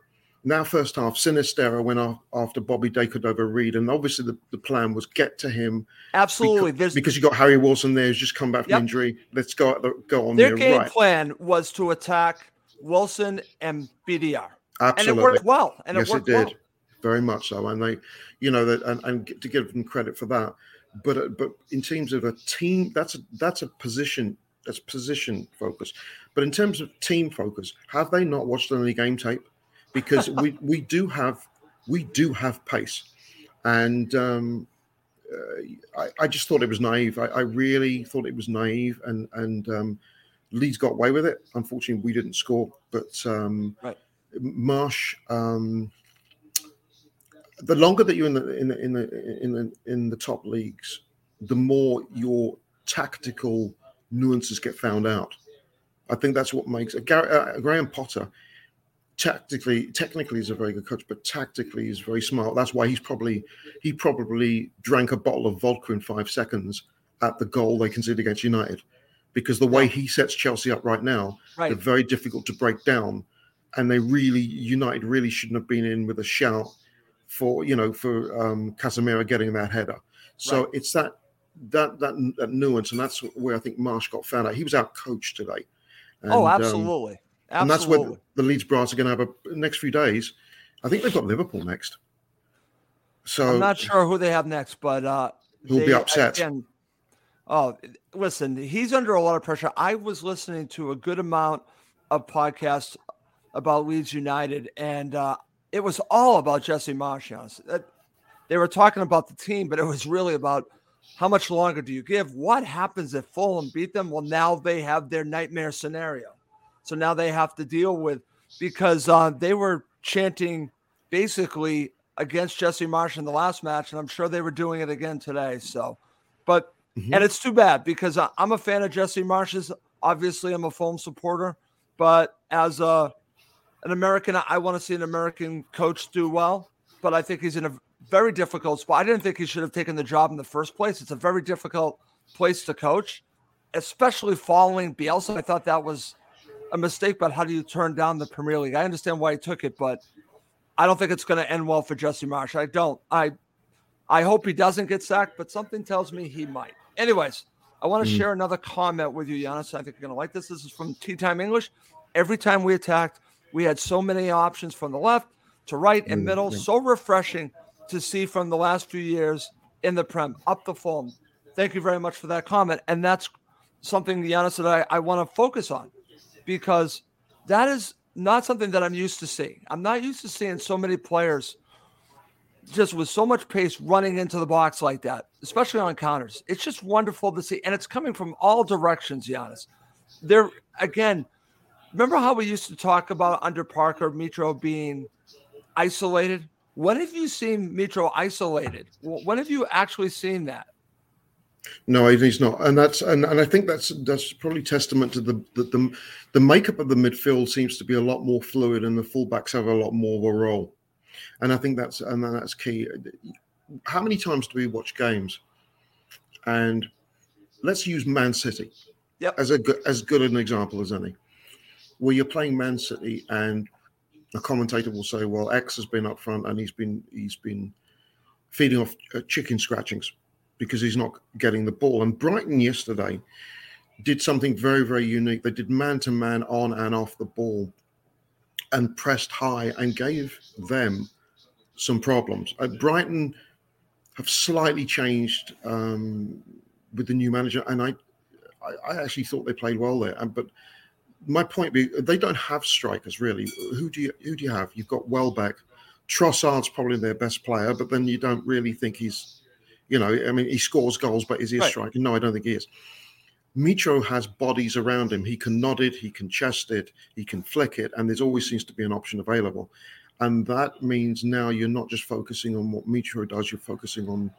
now first half, Sinisterra went after Bobby Decordova-Reid, and obviously the plan was get to him. Absolutely. Because you got Harry Wilson there who's just come back from injury. Let's go on there. Their game plan was to attack Wilson and BDR. Absolutely. And it worked well. And yes, it did. Well. Very much so. And they, you know, and to give them credit for that. But in terms of a team, that's position focus. But in terms of team focus, have they not watched any game tape? Because we do have pace, and I just thought it was naive. I really thought it was naive, and Leeds got away with it. Unfortunately, we didn't score. But Marsch, the longer that you're in the top leagues, the more your tactical nuances get found out. I think that's what makes Graham Potter. Technically, he's a very good coach, but tactically he's very smart. That's why he probably drank a bottle of vodka in 5 seconds at the goal they conceded against United, because the way he sets Chelsea up right now, they're very difficult to break down, and United really shouldn't have been in with a shout for Casemiro getting that header. So it's that nuance, and that's where I think Marsch got found out. He was out coached today. And, absolutely. And that's where the Leeds brass are going to have the next few days. I think they've got Liverpool next. So I'm not sure who they have next, but who'll be upset. Again, listen, he's under a lot of pressure. I was listening to a good amount of podcasts about Leeds United, and it was all about Jesse Marsch. They were talking about the team, but it was really about how much longer do you give? What happens if Fulham beat them? Well, now they have their nightmare scenario. So now they have to deal with, because they were chanting basically against Jesse Marsch in the last match, and I'm sure they were doing it again today. So, but and it's too bad, because I'm a fan of Jesse Marsch's. Obviously, I'm a Fulham supporter, but as an American, I want to see an American coach do well. But I think he's in a very difficult spot. I didn't think he should have taken the job in the first place. It's a very difficult place to coach, especially following Bielsa. I thought that was a mistake, but how do you turn down the Premier League? I understand why he took it, but I don't think it's going to end well for Jesse Marsch. I don't. I hope he doesn't get sacked, but something tells me he might. Anyways, I want to share another comment with you, Yiannis. I think you're going to like this. This is from Tea Time English. Every time we attacked, we had so many options from the left to right and middle. So refreshing to see from the last few years in the Prem, up the Fulham. Thank you very much for that comment. And that's something, Yiannis, that I want to focus on, because that is not something that I'm used to seeing. I'm not used to seeing so many players just with so much pace running into the box like that, especially on counters. It's just wonderful to see. And it's coming from all directions, Yiannis. There, again, remember how we used to talk about under Parker, Mitro being isolated? When have you seen Mitro isolated? When have you actually seen that? No, he's not, and that's and I think that's probably testament to the makeup of the midfield seems to be a lot more fluid, and the fullbacks have a lot more of a role, and I think that's key. How many times do we watch games? And let's use Man City as good an example as any, where you're playing Man City, and a commentator will say, "Well, X has been up front, and he's been feeding off chicken scratchings," because he's not getting the ball. And Brighton yesterday did something very, very unique. They did man-to-man on and off the ball and pressed high and gave them some problems. Brighton have slightly changed with the new manager, and I actually thought they played well there. But my point being, they don't have strikers, really. Who do you have? You've got Welbeck. Trossard's probably their best player, but then you don't really think he's... You know, I mean, he scores goals, but is he a striker? No, I don't think he is. Mitro has bodies around him. He can nod it, he can chest it, he can flick it, and there's always seems to be an option available. And that means now you're not just focusing on what Mitro does, you're focusing on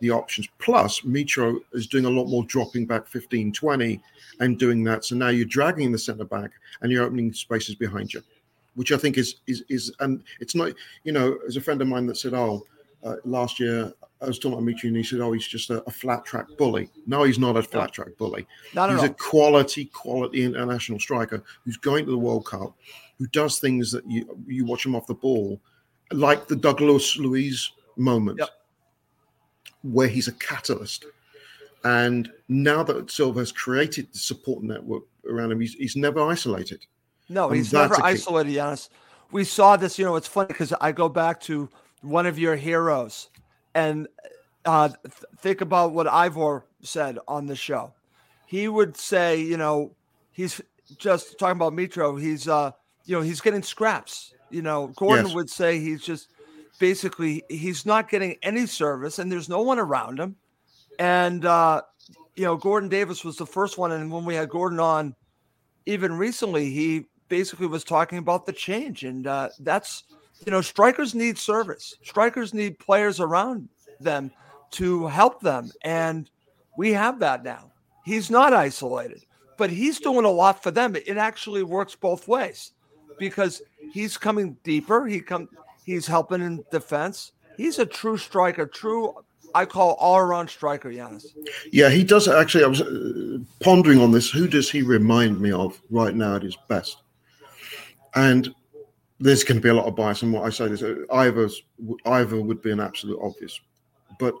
the options. Plus, Mitro is doing a lot more dropping back 15, 20 and doing that. So now you're dragging the centre-back and you're opening spaces behind you, which I think is and it's not, you know, as a friend of mine that said, last year, I was talking about Mitro and he said, he's just a flat-track bully. No, he's not a flat-track bully. He's a quality international striker who's going to the World Cup, who does things that you watch him off the ball, like the Douglas Luiz moment. Yep. Where he's a catalyst. And now that Silva has created the support network around him, he's never isolated. No, and he's never isolated, Yiannis. We saw this, you know, it's funny because I go back to one of your heroes and think about what Ivor said on the show. He would say, you know, he's just talking about Mitro. He's, you know, he's getting scraps. You know, Gordon would say he's just, basically, he's not getting any service, and there's no one around him. And, you know, Gordon Davis was the first one. And when we had Gordon on even recently, he basically was talking about the change. And that's, you know, strikers need service. Strikers need players around them to help them. And we have that now. He's not isolated, but he's doing a lot for them. It actually works both ways because he's coming deeper. He's helping in defense. He's a true striker, I call all-around striker, Yiannis. Yeah, he does. Actually, I was pondering on this. Who does he remind me of right now at his best? And there's going to be a lot of bias in what I say. This Ivor would be an absolute obvious. But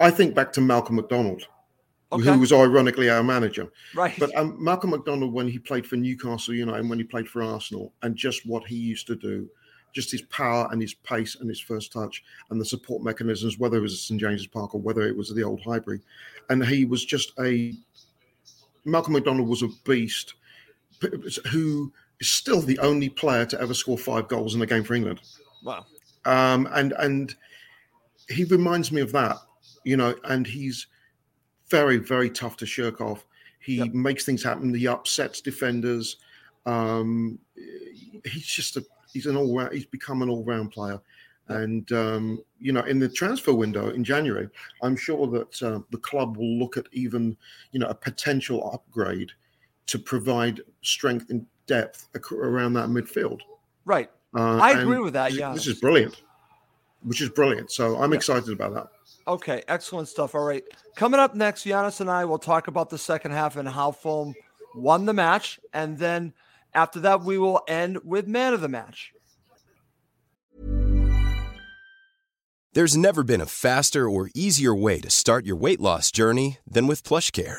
I think back to Malcolm McDonald, who was ironically our manager. Right. But Malcolm McDonald, when he played for Newcastle United and when he played for Arsenal, and just what he used to do, just his power and his pace and his first touch and the support mechanisms, whether it was St. James's Park or whether it was the old Highbury. And he was just Malcolm McDonald was a beast who is still the only player to ever score 5 goals in a game for England. Wow. And he reminds me of that, you know, and he's very, very tough to shirk off. He makes things happen. He upsets defenders. He's become an all-round player. And, you know, in the transfer window in January, I'm sure that the club will look at even, you know, a potential upgrade to provide strength and depth around that midfield. Right. I agree with that, yeah. This is brilliant, which is brilliant. So I'm excited about that. Okay, excellent stuff. All right. Coming up next, Yiannis and I will talk about the second half and how Fulham won the match. And then after that, we will end with Man of the Match. There's never been a faster or easier way to start your weight loss journey than with PlushCare.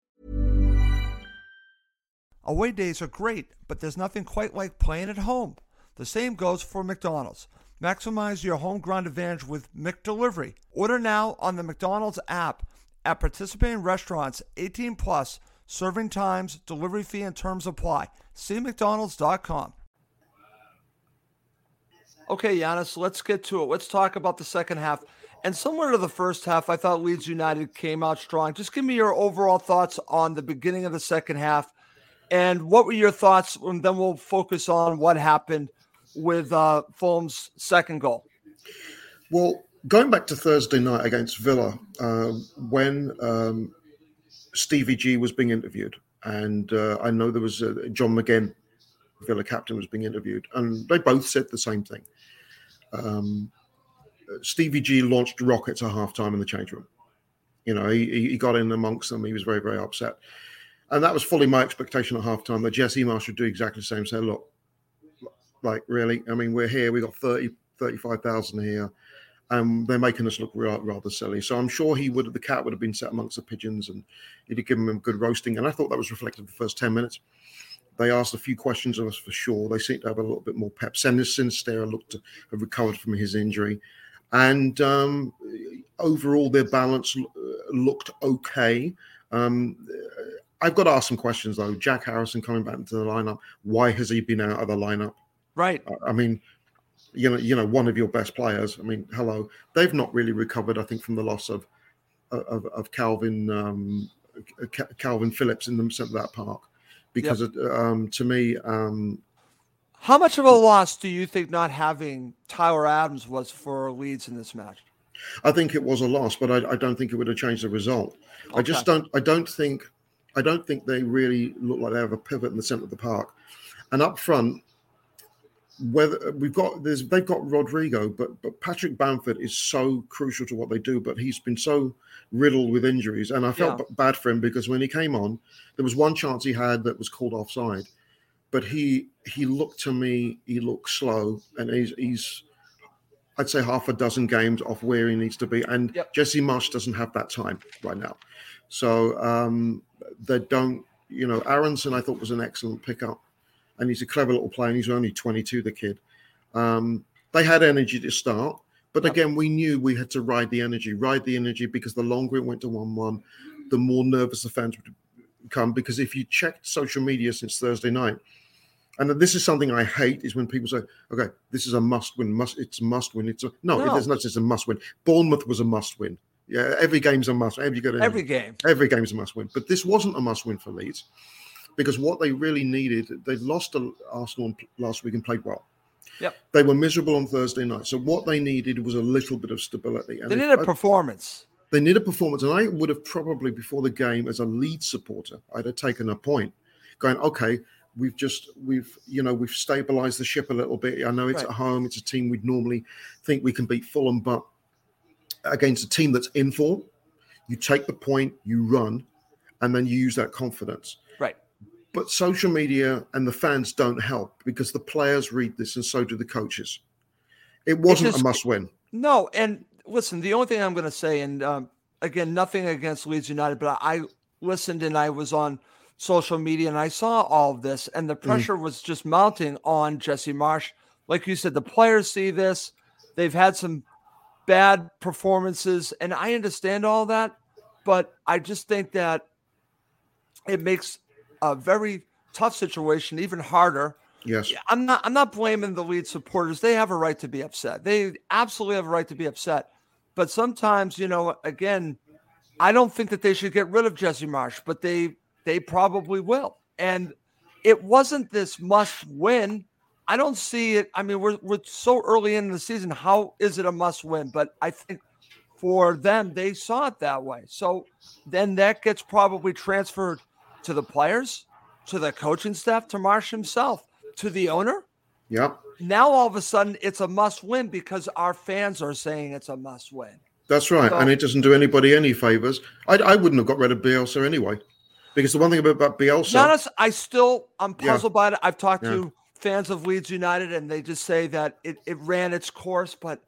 Away days are great, but there's nothing quite like playing at home. The same goes for McDonald's. Maximize your home ground advantage with McDelivery. Order now on the McDonald's app. At participating restaurants, 18 plus, serving times, delivery fee, and terms apply. See McDonald's.com. Okay, Yiannis, let's get to it. Let's talk about the second half. And similar to the first half, I thought Leeds United came out strong. Just give me your overall thoughts on the beginning of the second half. And what were your thoughts? And then we'll focus on what happened with Fulham's second goal. Well, going back to Thursday night against Villa, when Stevie G was being interviewed, and I know there was John McGinn, Villa captain, was being interviewed, and they both said the same thing. Stevie G launched rockets at halftime in the change room. You know, he got in amongst them. He was very, very upset. And that was fully my expectation at halftime, that Jesse Marsch would do exactly the same. Say, look, like, really? I mean, we're here. We've got 35,000 here. They're making us look rather silly. So I'm sure the cat would have been sat amongst the pigeons, and he'd have given them a good roasting. And I thought that was reflected in the first 10 minutes. They asked a few questions of us for sure. They seemed to have a little bit more pep. Sinisterra looked to have recovered from his injury. And overall, their balance looked okay. I've got to ask some questions, though. Jack Harrison coming back into the lineup. Why has he been out of the lineup? Right. I mean, you know, one of your best players. I mean, hello. They've not really recovered, I think, from the loss of Calvin Phillips in the centre of that park. Because yep. To me... how much of a loss do you think not having Tyler Adams was for Leeds in this match? I think it was a loss, but I don't think it would have changed the result. Okay. I don't think they really look like they have a pivot in the centre of the park. And up front, they've got Rodrigo, but Patrick Bamford is so crucial to what they do, but he's been so riddled with injuries. And I felt bad for him because when he came on, there was one chance he had that was called offside. But he looked to me, he looked slow, and he's I'd say half a dozen games off where he needs to be. And Jesse Marsch doesn't have that time right now. So they don't, you know, Aronson I thought was an excellent pickup. And he's a clever little player, and he's only 22, the kid. They had energy to start. But again, we knew we had to ride the energy, because the longer it went to 1-1, the more nervous the fans would come. Because if you checked social media since Thursday night, and this is something I hate, is when people say, okay, this is a must-win. No, there's not just a must-win. Bournemouth was a must-win. Yeah, every game's a must-win. Every game's a must-win. But this wasn't a must-win for Leeds. Because what they really needed, they lost to Arsenal last week and played well. Yep. They were miserable on Thursday night. So what they needed was a little bit of stability. And they needed a performance. They needed a performance. And I would have probably, before the game, as a Leeds supporter, I'd have taken a point going, okay, we've stabilized the ship a little bit. I know it's at home. It's a team we'd normally think we can beat Fulham, but against a team that's in form, you take the point, you run, and then you use that confidence. Right. But social media and the fans don't help, because the players read this and so do the coaches. It wasn't a must-win. No, and listen, the only thing I'm going to say, and again, nothing against Leeds United, but I listened and I was on social media and I saw all of this, and the pressure was just mounting on Jesse Marsch. Like you said, the players see this. They've had some bad performances, and I understand all that, but I just think that it makes – a very tough situation, even harder. Yes. I'm not blaming the Leeds supporters. They have a right to be upset. They absolutely have a right to be upset. But sometimes, you know, again, I don't think that they should get rid of Jesse Marsch, but they probably will. And it wasn't this must win. I don't see it. I mean, we're so early in the season. How is it a must win? But I think for them, they saw it that way. So then that gets probably transferred to the players, to the coaching staff, to Marsch himself, to the owner. Yep. Now all of a sudden it's a must win because our fans are saying it's a must win. That's right. So, and it doesn't do anybody any favors. I wouldn't have got rid of Bielsa anyway, because the one thing about Bielsa... Giannis, I'm puzzled by it. I've talked to fans of Leeds United and they just say that it ran its course. But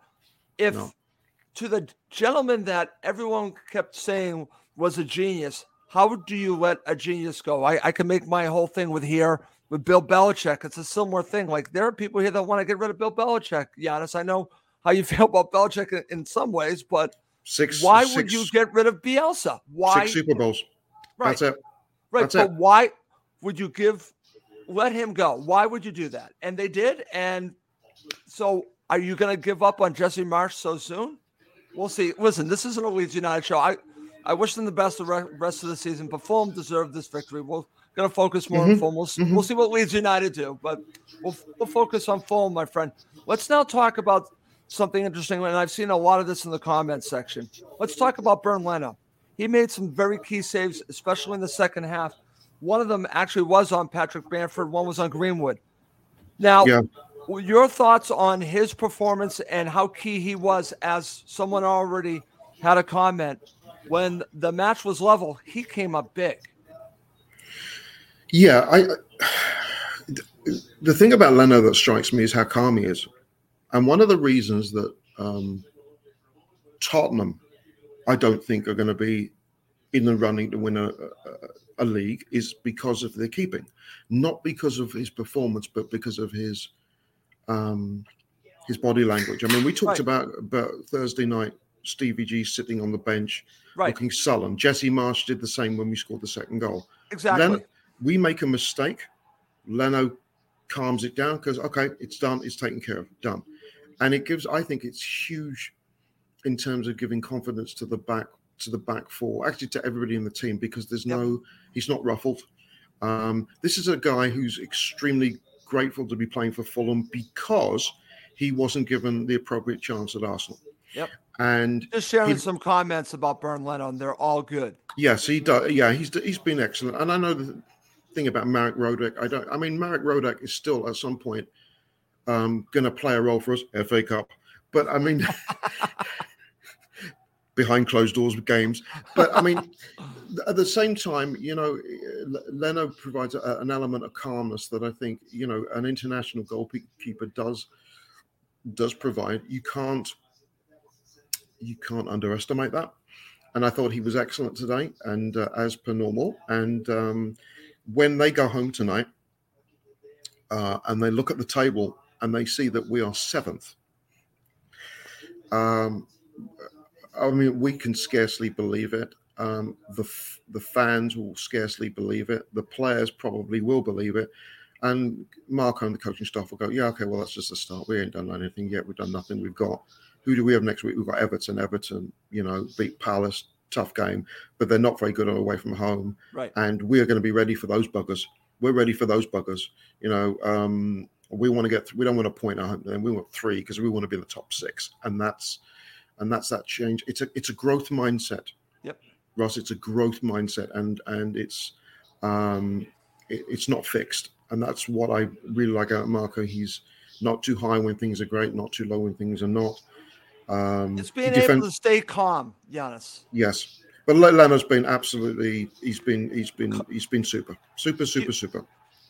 to the gentleman that everyone kept saying was a genius... How do you let a genius go? I can make my whole thing with Bill Belichick. It's a similar thing. Like, there are people here that want to get rid of Bill Belichick, Giannis. I know how you feel about Belichick in some ways, but why would you get rid of Bielsa? Why? 6 Super Bowls. Right. That's it. Right. That's but it. Why would you let him go? Why would you do that? And they did. And so are you going to give up on Jesse Marsch so soon? We'll see. Listen, this isn't a Leeds United show. I wish them the best the rest of the season, but Fulham deserved this victory. We're going to focus more on Fulham. We'll see what Leeds United do, but we'll focus on Fulham, my friend. Let's now talk about something interesting, and I've seen a lot of this in the comments section. Let's talk about Bernd Leno. He made some very key saves, especially in the second half. One of them actually was on Patrick Bamford. One was on Greenwood. Now, your thoughts on his performance and how key he was, as someone already had a comment. When the match was level, he came up big. Yeah, the thing about Leno that strikes me is how calm he is. And one of the reasons that Tottenham, I don't think, are going to be in the running to win a league is because of their keeping, not because of his performance, but because of his body language. I mean, we talked about Thursday night, Stevie G sitting on the bench, looking sullen. Jesse Marsch did the same when we scored the second goal. Exactly. Then we make a mistake. Leno calms it down because, okay, it's done. It's taken care of. Done. And it gives, I think it's huge in terms of giving confidence to the back four, actually to everybody in the team, because there's no, he's not ruffled. This is a guy who's extremely grateful to be playing for Fulham because he wasn't given the appropriate chance at Arsenal. Yep. And just sharing some comments about Bernd Leno, and they're all good. Yes, he does. Yeah, he's been excellent. And I know the thing about Marek Rodak. Marek Rodak is still at some point going to play a role for us, FA Cup. But I mean, behind closed doors with games. But I mean, at the same time, you know, Leno provides an element of calmness that I think, you know, an international goalkeeper does provide. You can't underestimate that. And I thought he was excellent today, and as per normal. And when they go home tonight and they look at the table and they see that we are seventh, I mean, we can scarcely believe it. The fans will scarcely believe it. The players probably will believe it. And Marco and the coaching staff will go, yeah, okay, well, that's just the start. We ain't done anything yet. We've done nothing. We've got... Who do we have next week? We've got Everton. Everton, you know, beat Palace. Tough game. But they're not very good away from home. Right. And we are going to be ready for those buggers. We're ready for those buggers. You know, we want to get... we don't want a point at home. We want 3 because we want to be in the top 6. And that's that change. It's a growth mindset. Yep. Russ, it's a growth mindset. And it's not fixed. And that's what I really like about Marco. He's not too high when things are great, not too low when things are not. It's being able to stay calm, Yiannis. Yes, but Leno's been absolutely. He's been super.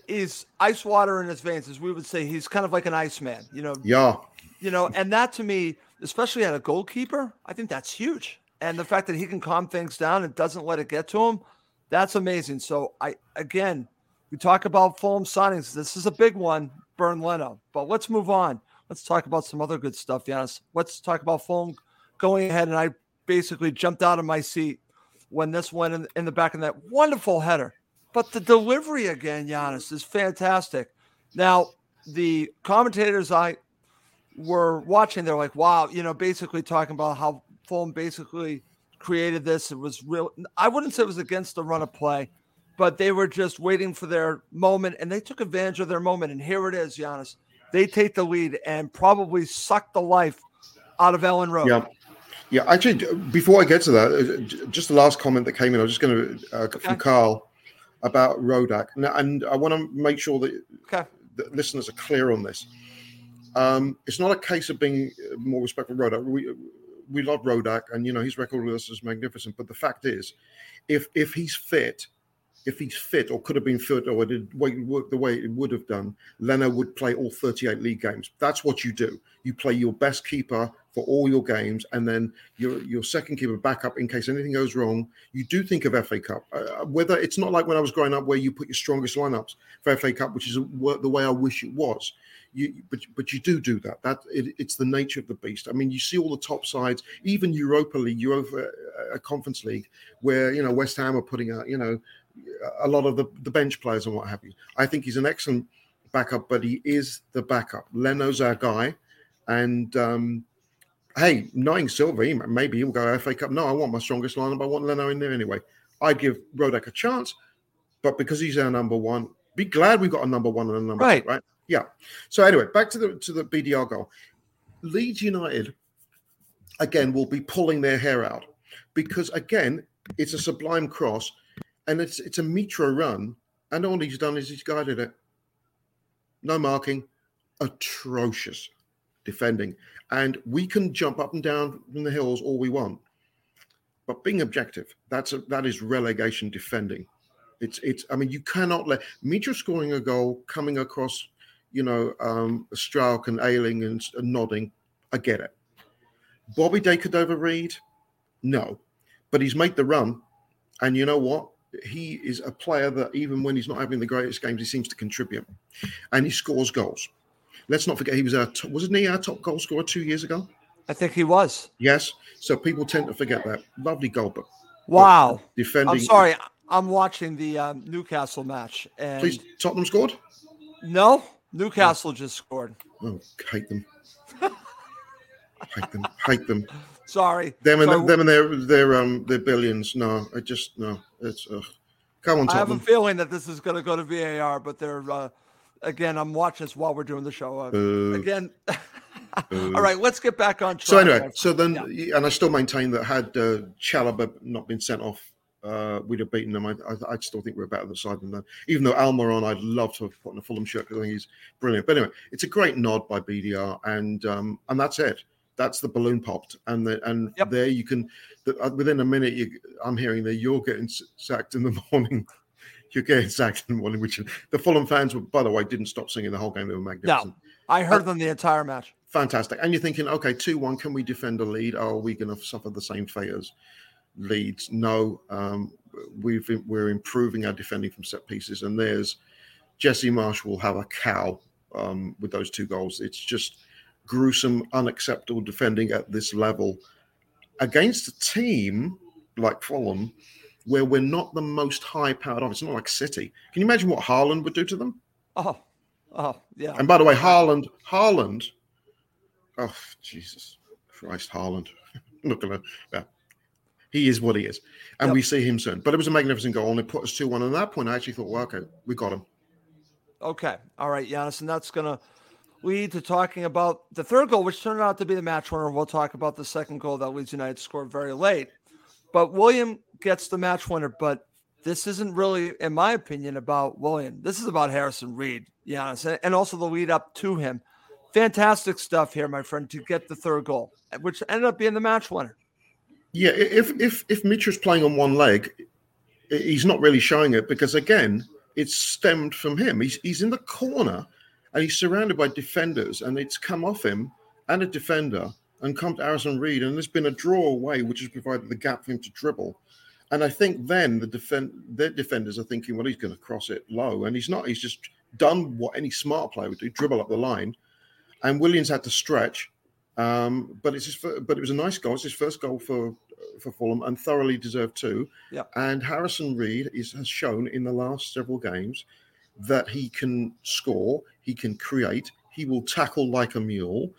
He's ice water in his veins, as we would say. He's kind of like an Iceman, you know. Yeah. You know, and that to me, especially at a goalkeeper, I think that's huge. And the fact that he can calm things down and doesn't let it get to him, that's amazing. So we talk about Fulham signings. This is a big one, Bernd Leno. But let's move on. Let's talk about some other good stuff, Yiannis. Let's talk about Fulham going ahead. And I basically jumped out of my seat when this went in the back of that wonderful header. But the delivery again, Yiannis, is fantastic. Now, the commentators I were watching, they're like, wow, you know, basically talking about how Fulham basically created this. It was real. I wouldn't say it was against the run of play, but they were just waiting for their moment, and they took advantage of their moment. And here it is, Yiannis. They take the lead and probably suck the life out of Elland Road. Yeah. Actually, before I get to that, just the last comment that came in, I was just going to from Carl about Rodak, and I want to make sure that listeners are clear on this. It's not a case of being more respectful of Rodak. We love Rodak, and you know his record with us is magnificent. But the fact is, if he's fit. If he's fit or could have been fit or did work the way it would have done, Leno would play all 38 league games. That's what you do. You play your best keeper for all your games, and then your second keeper backup in case anything goes wrong. You do think of FA Cup. Whether it's not like when I was growing up where you put your strongest lineups for FA Cup, which is the way I wish it was. But you do that. It's the nature of the beast. I mean, you see all the top sides, even Europa League, Conference League, where you know West Ham are putting out, you know, a lot of the bench players and what have you. I think he's an excellent backup, but he is the backup. Leno's our guy. And, hey, knowing Silva, maybe he'll go FA Cup. No, I want my strongest lineup. I want Leno in there anyway. I'd give Rodak a chance, but because he's our number one, be glad we've got a number one and a number two, right? Yeah. So anyway, back to the BDR goal. Leeds United, again, will be pulling their hair out because, again, it's a sublime cross. And it's a Mitro run, and all he's done is he's guided it. No marking, atrocious defending. And we can jump up and down from the hills all we want, but being objective, that is relegation defending. It's. I mean, you cannot let Mitro scoring a goal, coming across, you know, Strauch and Ailing and nodding. I get it, Bobby Decordova-Reid? No. But he's made the run. And you know what? He is a player that even when he's not having the greatest games, he seems to contribute. And he scores goals. Let's not forget, he was wasn't he our top goal scorer 2 years ago? I think he was. Yes. So people tend to forget that. Lovely goal, but wow. Defending. I'm sorry. I'm watching the Newcastle match. And please, Tottenham scored? No. Newcastle just scored. Oh, hate them. hate them. Sorry. Them and their billions. No, I just, no. It's come on, Tottenham. I have a feeling that this is going to go to VAR, but they're, again, I'm watching this while we're doing the show. Again. All right, let's get back on track. So anyway, and I still maintain that had Chalobah not been sent off, we'd have beaten them. I still think we're a better side than them. Even though Almiron, I'd love to have put in a Fulham shirt because I think he's brilliant. But anyway, it's a great nod by BDR, and that's it. That's the balloon popped, and there you can. Within a minute, I'm hearing that you're getting sacked in the morning. You're getting sacked in the morning, which the Fulham fans were. By the way, didn't stop singing the whole game. They were magnificent. No, I heard them the entire match. Fantastic. And you're thinking, okay, 2-1, can we defend a lead? Are we going to suffer the same fate as Leeds? No, we're improving our defending from set pieces. And there's Jesse Marsch will have a cow with those two goals. It's just gruesome, unacceptable defending at this level against a team like Fulham where we're not the most high-powered off. It's not like City. Can you imagine what Haaland would do to them? Oh, yeah. And by the way, Haaland... Oh, Jesus Christ, Haaland. Look at him. Yeah. He is what he is. And we see him soon. But it was a magnificent goal, and it put us 2-1. And at that point, I actually thought, well, okay, we got him. Okay. All right, Yiannis. And that's going to lead to talking about the third goal, which turned out to be the match winner. We'll talk about the second goal that Leeds United scored very late. But William gets the match winner. But this isn't really, in my opinion, about William. This is about Harrison Reed, Yiannis, and also the lead up to him. Fantastic stuff here, my friend, to get the third goal, which ended up being the match winner. Yeah, if Mitro's playing on one leg, he's not really showing it because, again, it's stemmed from him. He's in the corner and he's surrounded by defenders and it's come off him and a defender and come to Harrison Reed and there's been a draw away, which has provided the gap for him to dribble. And I think then their defenders are thinking, well, he's going to cross it low. And he's not. He's just done what any smart player would do, dribble up the line. And Williams had to stretch, but it was a nice goal. It's his first goal for Fulham and thoroughly deserved too. Yeah. And Harrison Reed has shown in the last several games that he can score, he can create, he will tackle like a mule,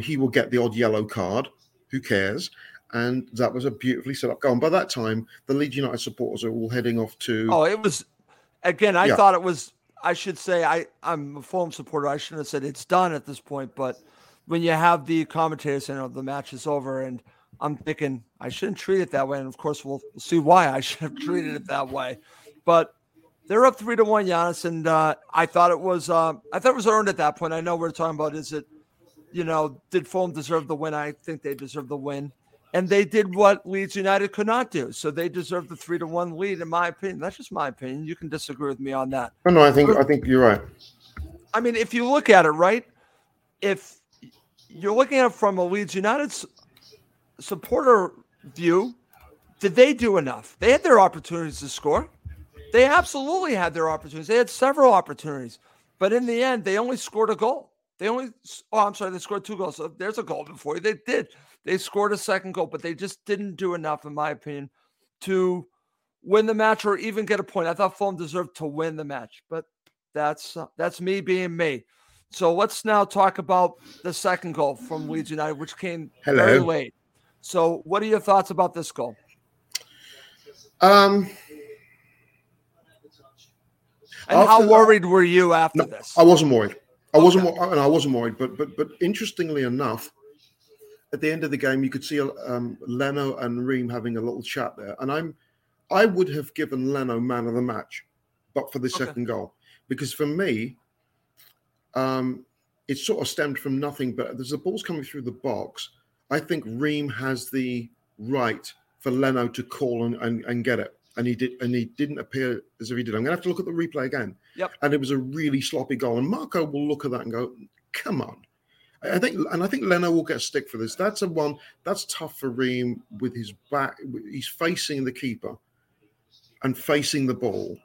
he will get the odd yellow card, who cares? And that was a beautifully set up goal. And by that time, the Leeds United supporters are all heading off to... Oh, it was... Again, I thought it was... I should say I'm a Fulham supporter. I shouldn't have said it's done at this point, but when you have the commentators saying, the match is over, and I'm thinking I shouldn't treat it that way. And of course, we'll see why I should have treated it that way. But they're up 3-1, Yiannis, and I thought it was earned at that point. I know we're talking about did Fulham deserve the win? I think they deserved the win. And they did what Leeds United could not do. So they deserve the 3-1 lead, in my opinion. That's just my opinion. You can disagree with me on that. No, I think you're right. I mean, if you look at it, right, if you're looking at it from a Leeds United supporter view, did they do enough? They had their opportunities to score. They absolutely had their opportunities. They had several opportunities. But in the end, they only scored a goal. They scored two goals. So there's a goal before you. They did. They scored a second goal, but they just didn't do enough, in my opinion, to win the match or even get a point. I thought Fulham deserved to win the match, but that's me being me. So let's now talk about the second goal from Leeds United, which came very late. So what are your thoughts about this goal? And how worried were you after this? I wasn't worried. I wasn't worried, but interestingly enough, at the end of the game, you could see Leno and Ream having a little chat there. And I would have given Leno man of the match, but for the second goal. Because for me, it sort of stemmed from nothing, but there's the ball's coming through the box. I think Ream has the right for Leno to call and get it. And he did, and he didn't appear as if he did. I'm going to have to look at the replay again. Yep. And it was a really sloppy goal. And Marco will look at that and go, come on. I think Leno will get stick for this. That's a one that's tough for Ream with his back. He's facing the keeper and facing the ball.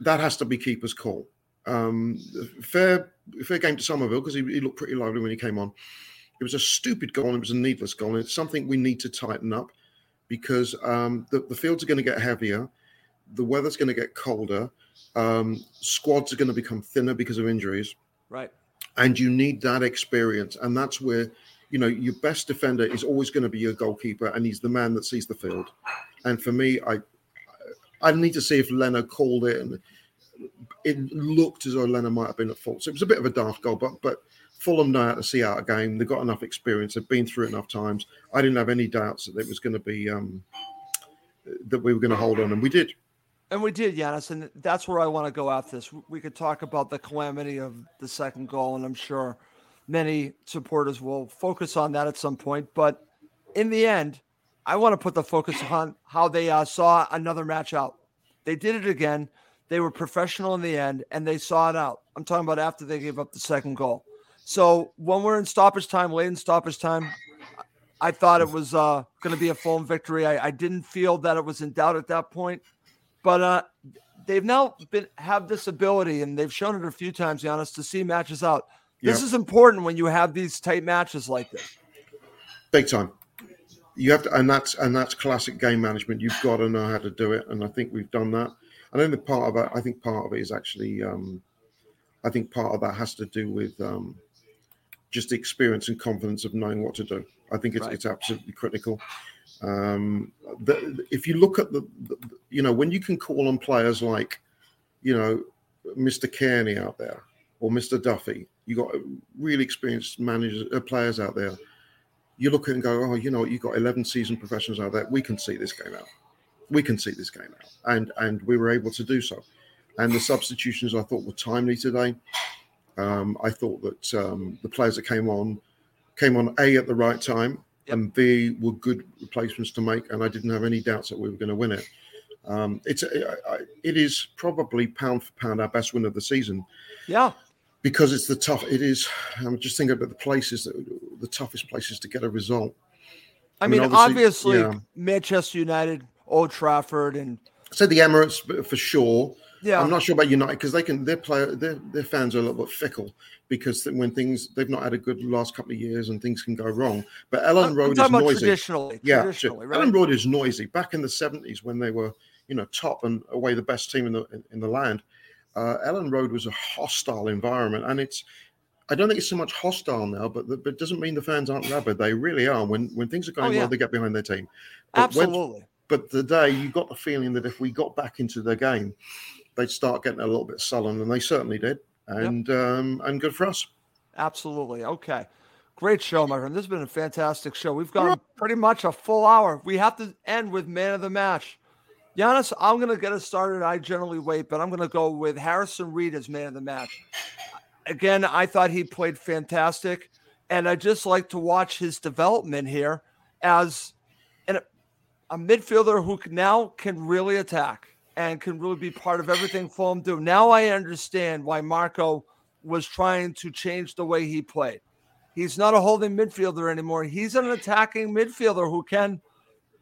That has to be keeper's call. Fair game to Somerville because he looked pretty lively when he came on. It was a stupid goal and it was a needless goal. And it's something we need to tighten up because the fields are going to get heavier. The weather's going to get colder. Squads are going to become thinner because of injuries. Right. And you need that experience. And that's where, you know, your best defender is always going to be your goalkeeper. And he's the man that sees the field. And for me, I need to see if Leno called it. And it looked as though Leno might have been at fault. So it was a bit of a daft goal, but Fulham know how to see out a game. They've got enough experience. They've been through it enough times. I didn't have any doubts that it was going to be that we were going to hold on. And we did. And we did, Yiannis, and that's where I want to go after this. We could talk about the calamity of the second goal, and I'm sure many supporters will focus on that at some point. But in the end, I want to put the focus on how they saw another match out. They did it again. They were professional in the end, and they saw it out. I'm talking about after they gave up the second goal. So when we're in stoppage time, late in stoppage time, I thought it was going to be a Fulham victory. I didn't feel that it was in doubt at that point. But they've now have this ability, and they've shown it a few times, Yiannis, to see matches out. This is important when you have these tight matches like this. Big time. You have to, and that's classic game management. You've got to know how to do it, and I think we've done that. And then part of it is actually, I think part of that has to do with just experience and confidence of knowing what to do. I think it's absolutely critical. If you look at when you can call on players like, you know, Mr. Kearney out there or Mr. Duffy, you got really experienced managers, players out there. You look at and go, oh, you know, you've got 11 seasoned professionals out there. We can see this game out. And we were able to do so. And the substitutions I thought were timely today. I thought that the players that came on A, at the right time, and B, were good replacements to make, and I didn't have any doubts that we were going to win it. It is probably pound for pound our best win of the season. Yeah, because it's the tough. It is. I'm just thinking about the toughest places to get a result. I mean obviously, Manchester United, Old Trafford, and so the Emirates for sure. Yeah, I'm not sure about United because their fans are a little bit fickle because when they've not had a good last couple of years and things can go wrong. But Elland Road is noisy. Traditionally, right? Elland Road is noisy. Back in the 70s when they were, you know, top and away the best team in the land, Elland Road was a hostile environment, and it's. I don't think it's so much hostile now, but it doesn't mean the fans aren't rabid. They really are. When things are going well, they get behind their team. But absolutely. But today you got the feeling that if we got back into the game, they'd start getting a little bit sullen, and they certainly did. And and good for us. Absolutely. Okay. Great show, my friend. This has been a fantastic show. We've gone pretty much a full hour. We have to end with man of the match. Yiannis, I'm going to get us started. I generally wait, but I'm going to go with Harrison Reed as man of the match. Again, I thought he played fantastic, and I just like to watch his development here as a midfielder who now can really attack and can really be part of everything Fulham do. Now I understand why Marco was trying to change the way he played. He's not a holding midfielder anymore. He's an attacking midfielder who can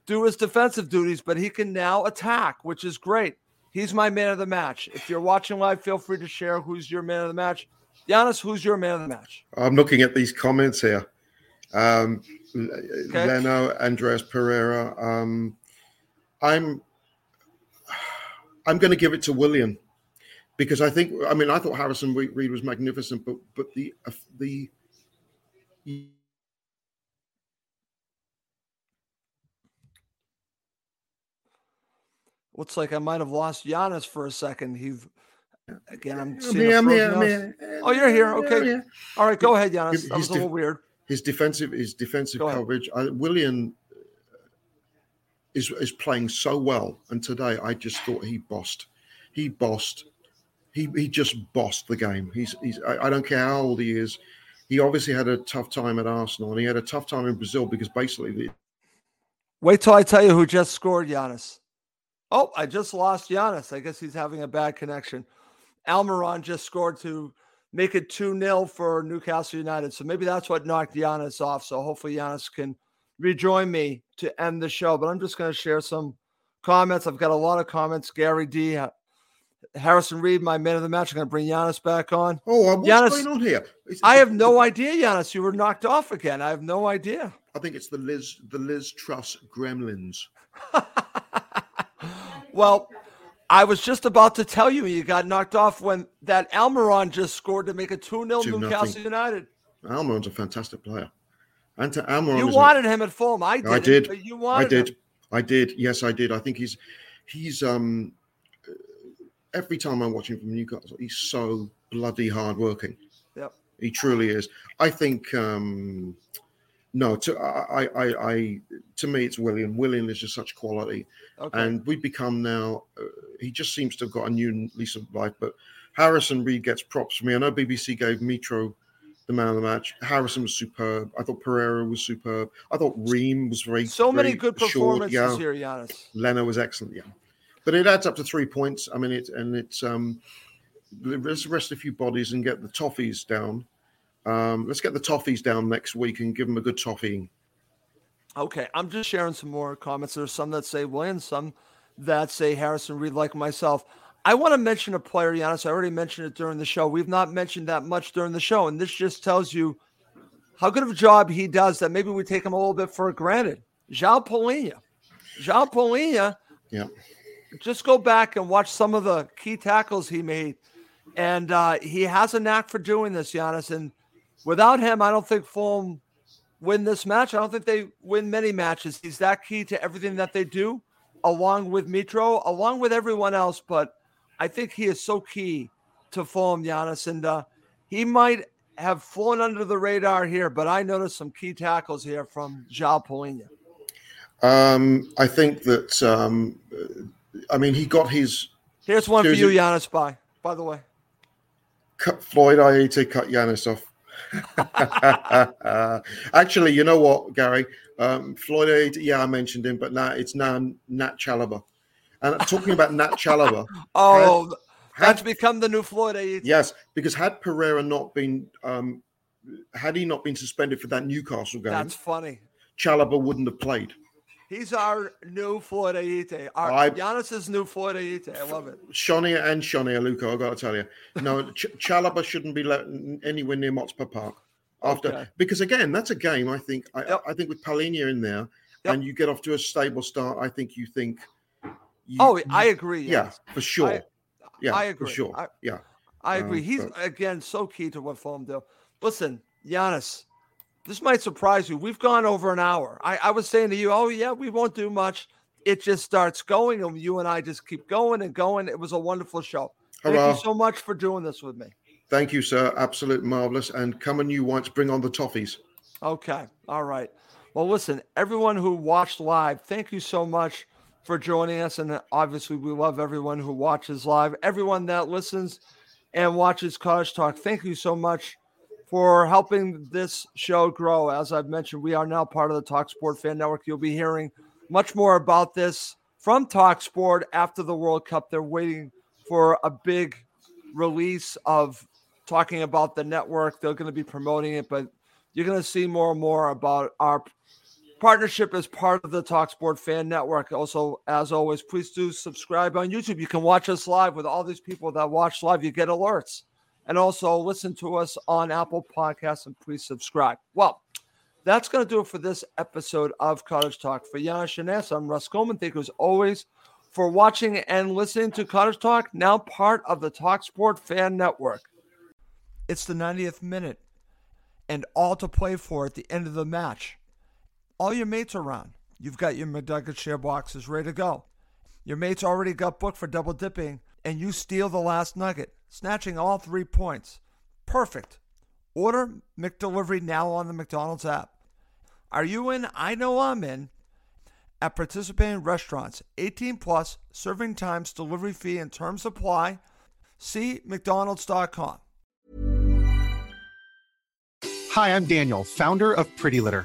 do his defensive duties, but he can now attack, which is great. He's my man of the match. If you're watching live, feel free to share who's your man of the match. Yiannis, who's your man of the match? I'm looking at these comments here. Okay. Leno, Andres Pereira. I'm going to give it to William because I thought Harrison Reed was magnificent, but the looks like I might have lost Yiannis for a second. I'm seeing Oh, you're here. Okay, yeah. All right. Go ahead, Yiannis. That was a little weird. His defensive coverage. William is playing so well, and today I just thought he just bossed the game. I don't care how old he is. He obviously had a tough time at Arsenal, and he had a tough time in Brazil because basically wait till I tell you who just scored, Yiannis. Oh, I just lost Yiannis. I guess he's having a bad connection. Almiron just scored to make it 2-0 for Newcastle United. So maybe that's what knocked Yiannis off. So hopefully Yiannis can rejoin me to end the show. But I'm just going to share some comments. I've got a lot of comments. Gary D., Harrison Reed, my man of the match. I'm going to bring Yiannis back on. Oh, what's Yiannis, going on here? I have no idea, Yiannis. You were knocked off again. I have no idea. I think it's the Liz Truss gremlins. Well, I was just about to tell you got knocked off when that Almiron just scored to make a 2-0 Newcastle United. Almiron's a fantastic player. And to Almiron, you wanted him at Fulham. I did. But you wanted him. I did. Yes, I did. I think he's every time I watch him from Newcastle, he's so bloody hardworking. Yep. He truly is. I think to me it's William. William is just such quality, and we've become now. He just seems to have got a new lease of life. But Harrison Reed gets props for me. I know BBC gave Mitro the man of the match. Harrison was superb. I thought Pereira was superb. I thought Ream was very so many good performances here, Yiannis. Leno was excellent. Yeah. But it adds up to 3 points. I mean, let's rest a few bodies and get the toffees down. Let's get the toffees down next week and give them a good toffee. Okay, I'm just sharing some more comments. There's some that say Williams, some that say Harrison Reed, like myself. I want to mention a player, Yiannis. I already mentioned it during the show. We've not mentioned that much during the show, and this just tells you how good of a job he does that maybe we take him a little bit for granted. João Paulina. Yeah. Just go back and watch some of the key tackles he made. And he has a knack for doing this, Yiannis. And without him, I don't think Fulham win this match. I don't think they win many matches. He's that key to everything that they do, along with Mitro, along with everyone else. But I think he is so key to Fulham, Yiannis. And he might have flown under the radar here, but I noticed some key tackles here from João Paulina. I think that... he got his... Here's one for you, Yiannis, by the way. Cut Floyd, I need to cut Yiannis off. Actually, you know what, Gary? Floyd, I mentioned him, but it's now Nat Chalobah. And talking about Nat Chalobah... that's become the new Floyd. Yes, because had Pereira not been... had he not been suspended for that Newcastle game... That's funny. Chalobah wouldn't have played. He's our new Floyd Aite. Giannis's new Floyd Aite. I love it. Shania Luca, I've got to tell you. No, Chalobah shouldn't be let anywhere near Motspur Park. Because, again, that's a game, I think. I think with Paulina in there, and you get off to a stable start, I think you think... I agree. Yes. Yeah, for sure. I agree. For sure. I agree. He's, again, so key to what Fulham do. Listen, Yiannis... This might surprise you. We've gone over an hour. I was saying to you, we won't do much. It just starts going, and you and I just keep going and going. It was a wonderful show. Thank you so much for doing this with me. Thank you, sir. Absolute marvelous. And come and you once, bring on the toffees. Okay. All right. Well, listen, everyone who watched live, thank you so much for joining us. And obviously, we love everyone who watches live. Everyone that listens and watches Cottage Talk, thank you so much for helping this show grow. As I've mentioned, we are now part of the Talk Sport Fan Network. You'll be hearing much more about this from Talk Sport after the World Cup. They're waiting for a big release of talking about the network. They're going to be promoting it, but you're going to see more and more about our partnership as part of the Talk Sport Fan Network. Also, as always, please do subscribe on YouTube. You can watch us live with all these people that watch live. You get alerts. And also listen to us on Apple Podcasts and please subscribe. Well, that's going to do it for this episode of Cottage Talk. For Yiannis Cheneas, I'm Russ Goldman. Thank you as always for watching and listening to Cottage Talk, now part of the Talk Sport Fan Network. It's the 90th minute and all to play for at the end of the match. All your mates are around. You've got your McNugget share boxes ready to go. Your mates already got booked for double dipping and you steal the last nugget, snatching all 3 points. Perfect. Order McDelivery now on the McDonald's app. Are you in? I know I'm in. At participating restaurants, 18 plus, serving times, delivery fee, and terms apply. See McDonald's.com. Hi, I'm Daniel, founder of Pretty Litter.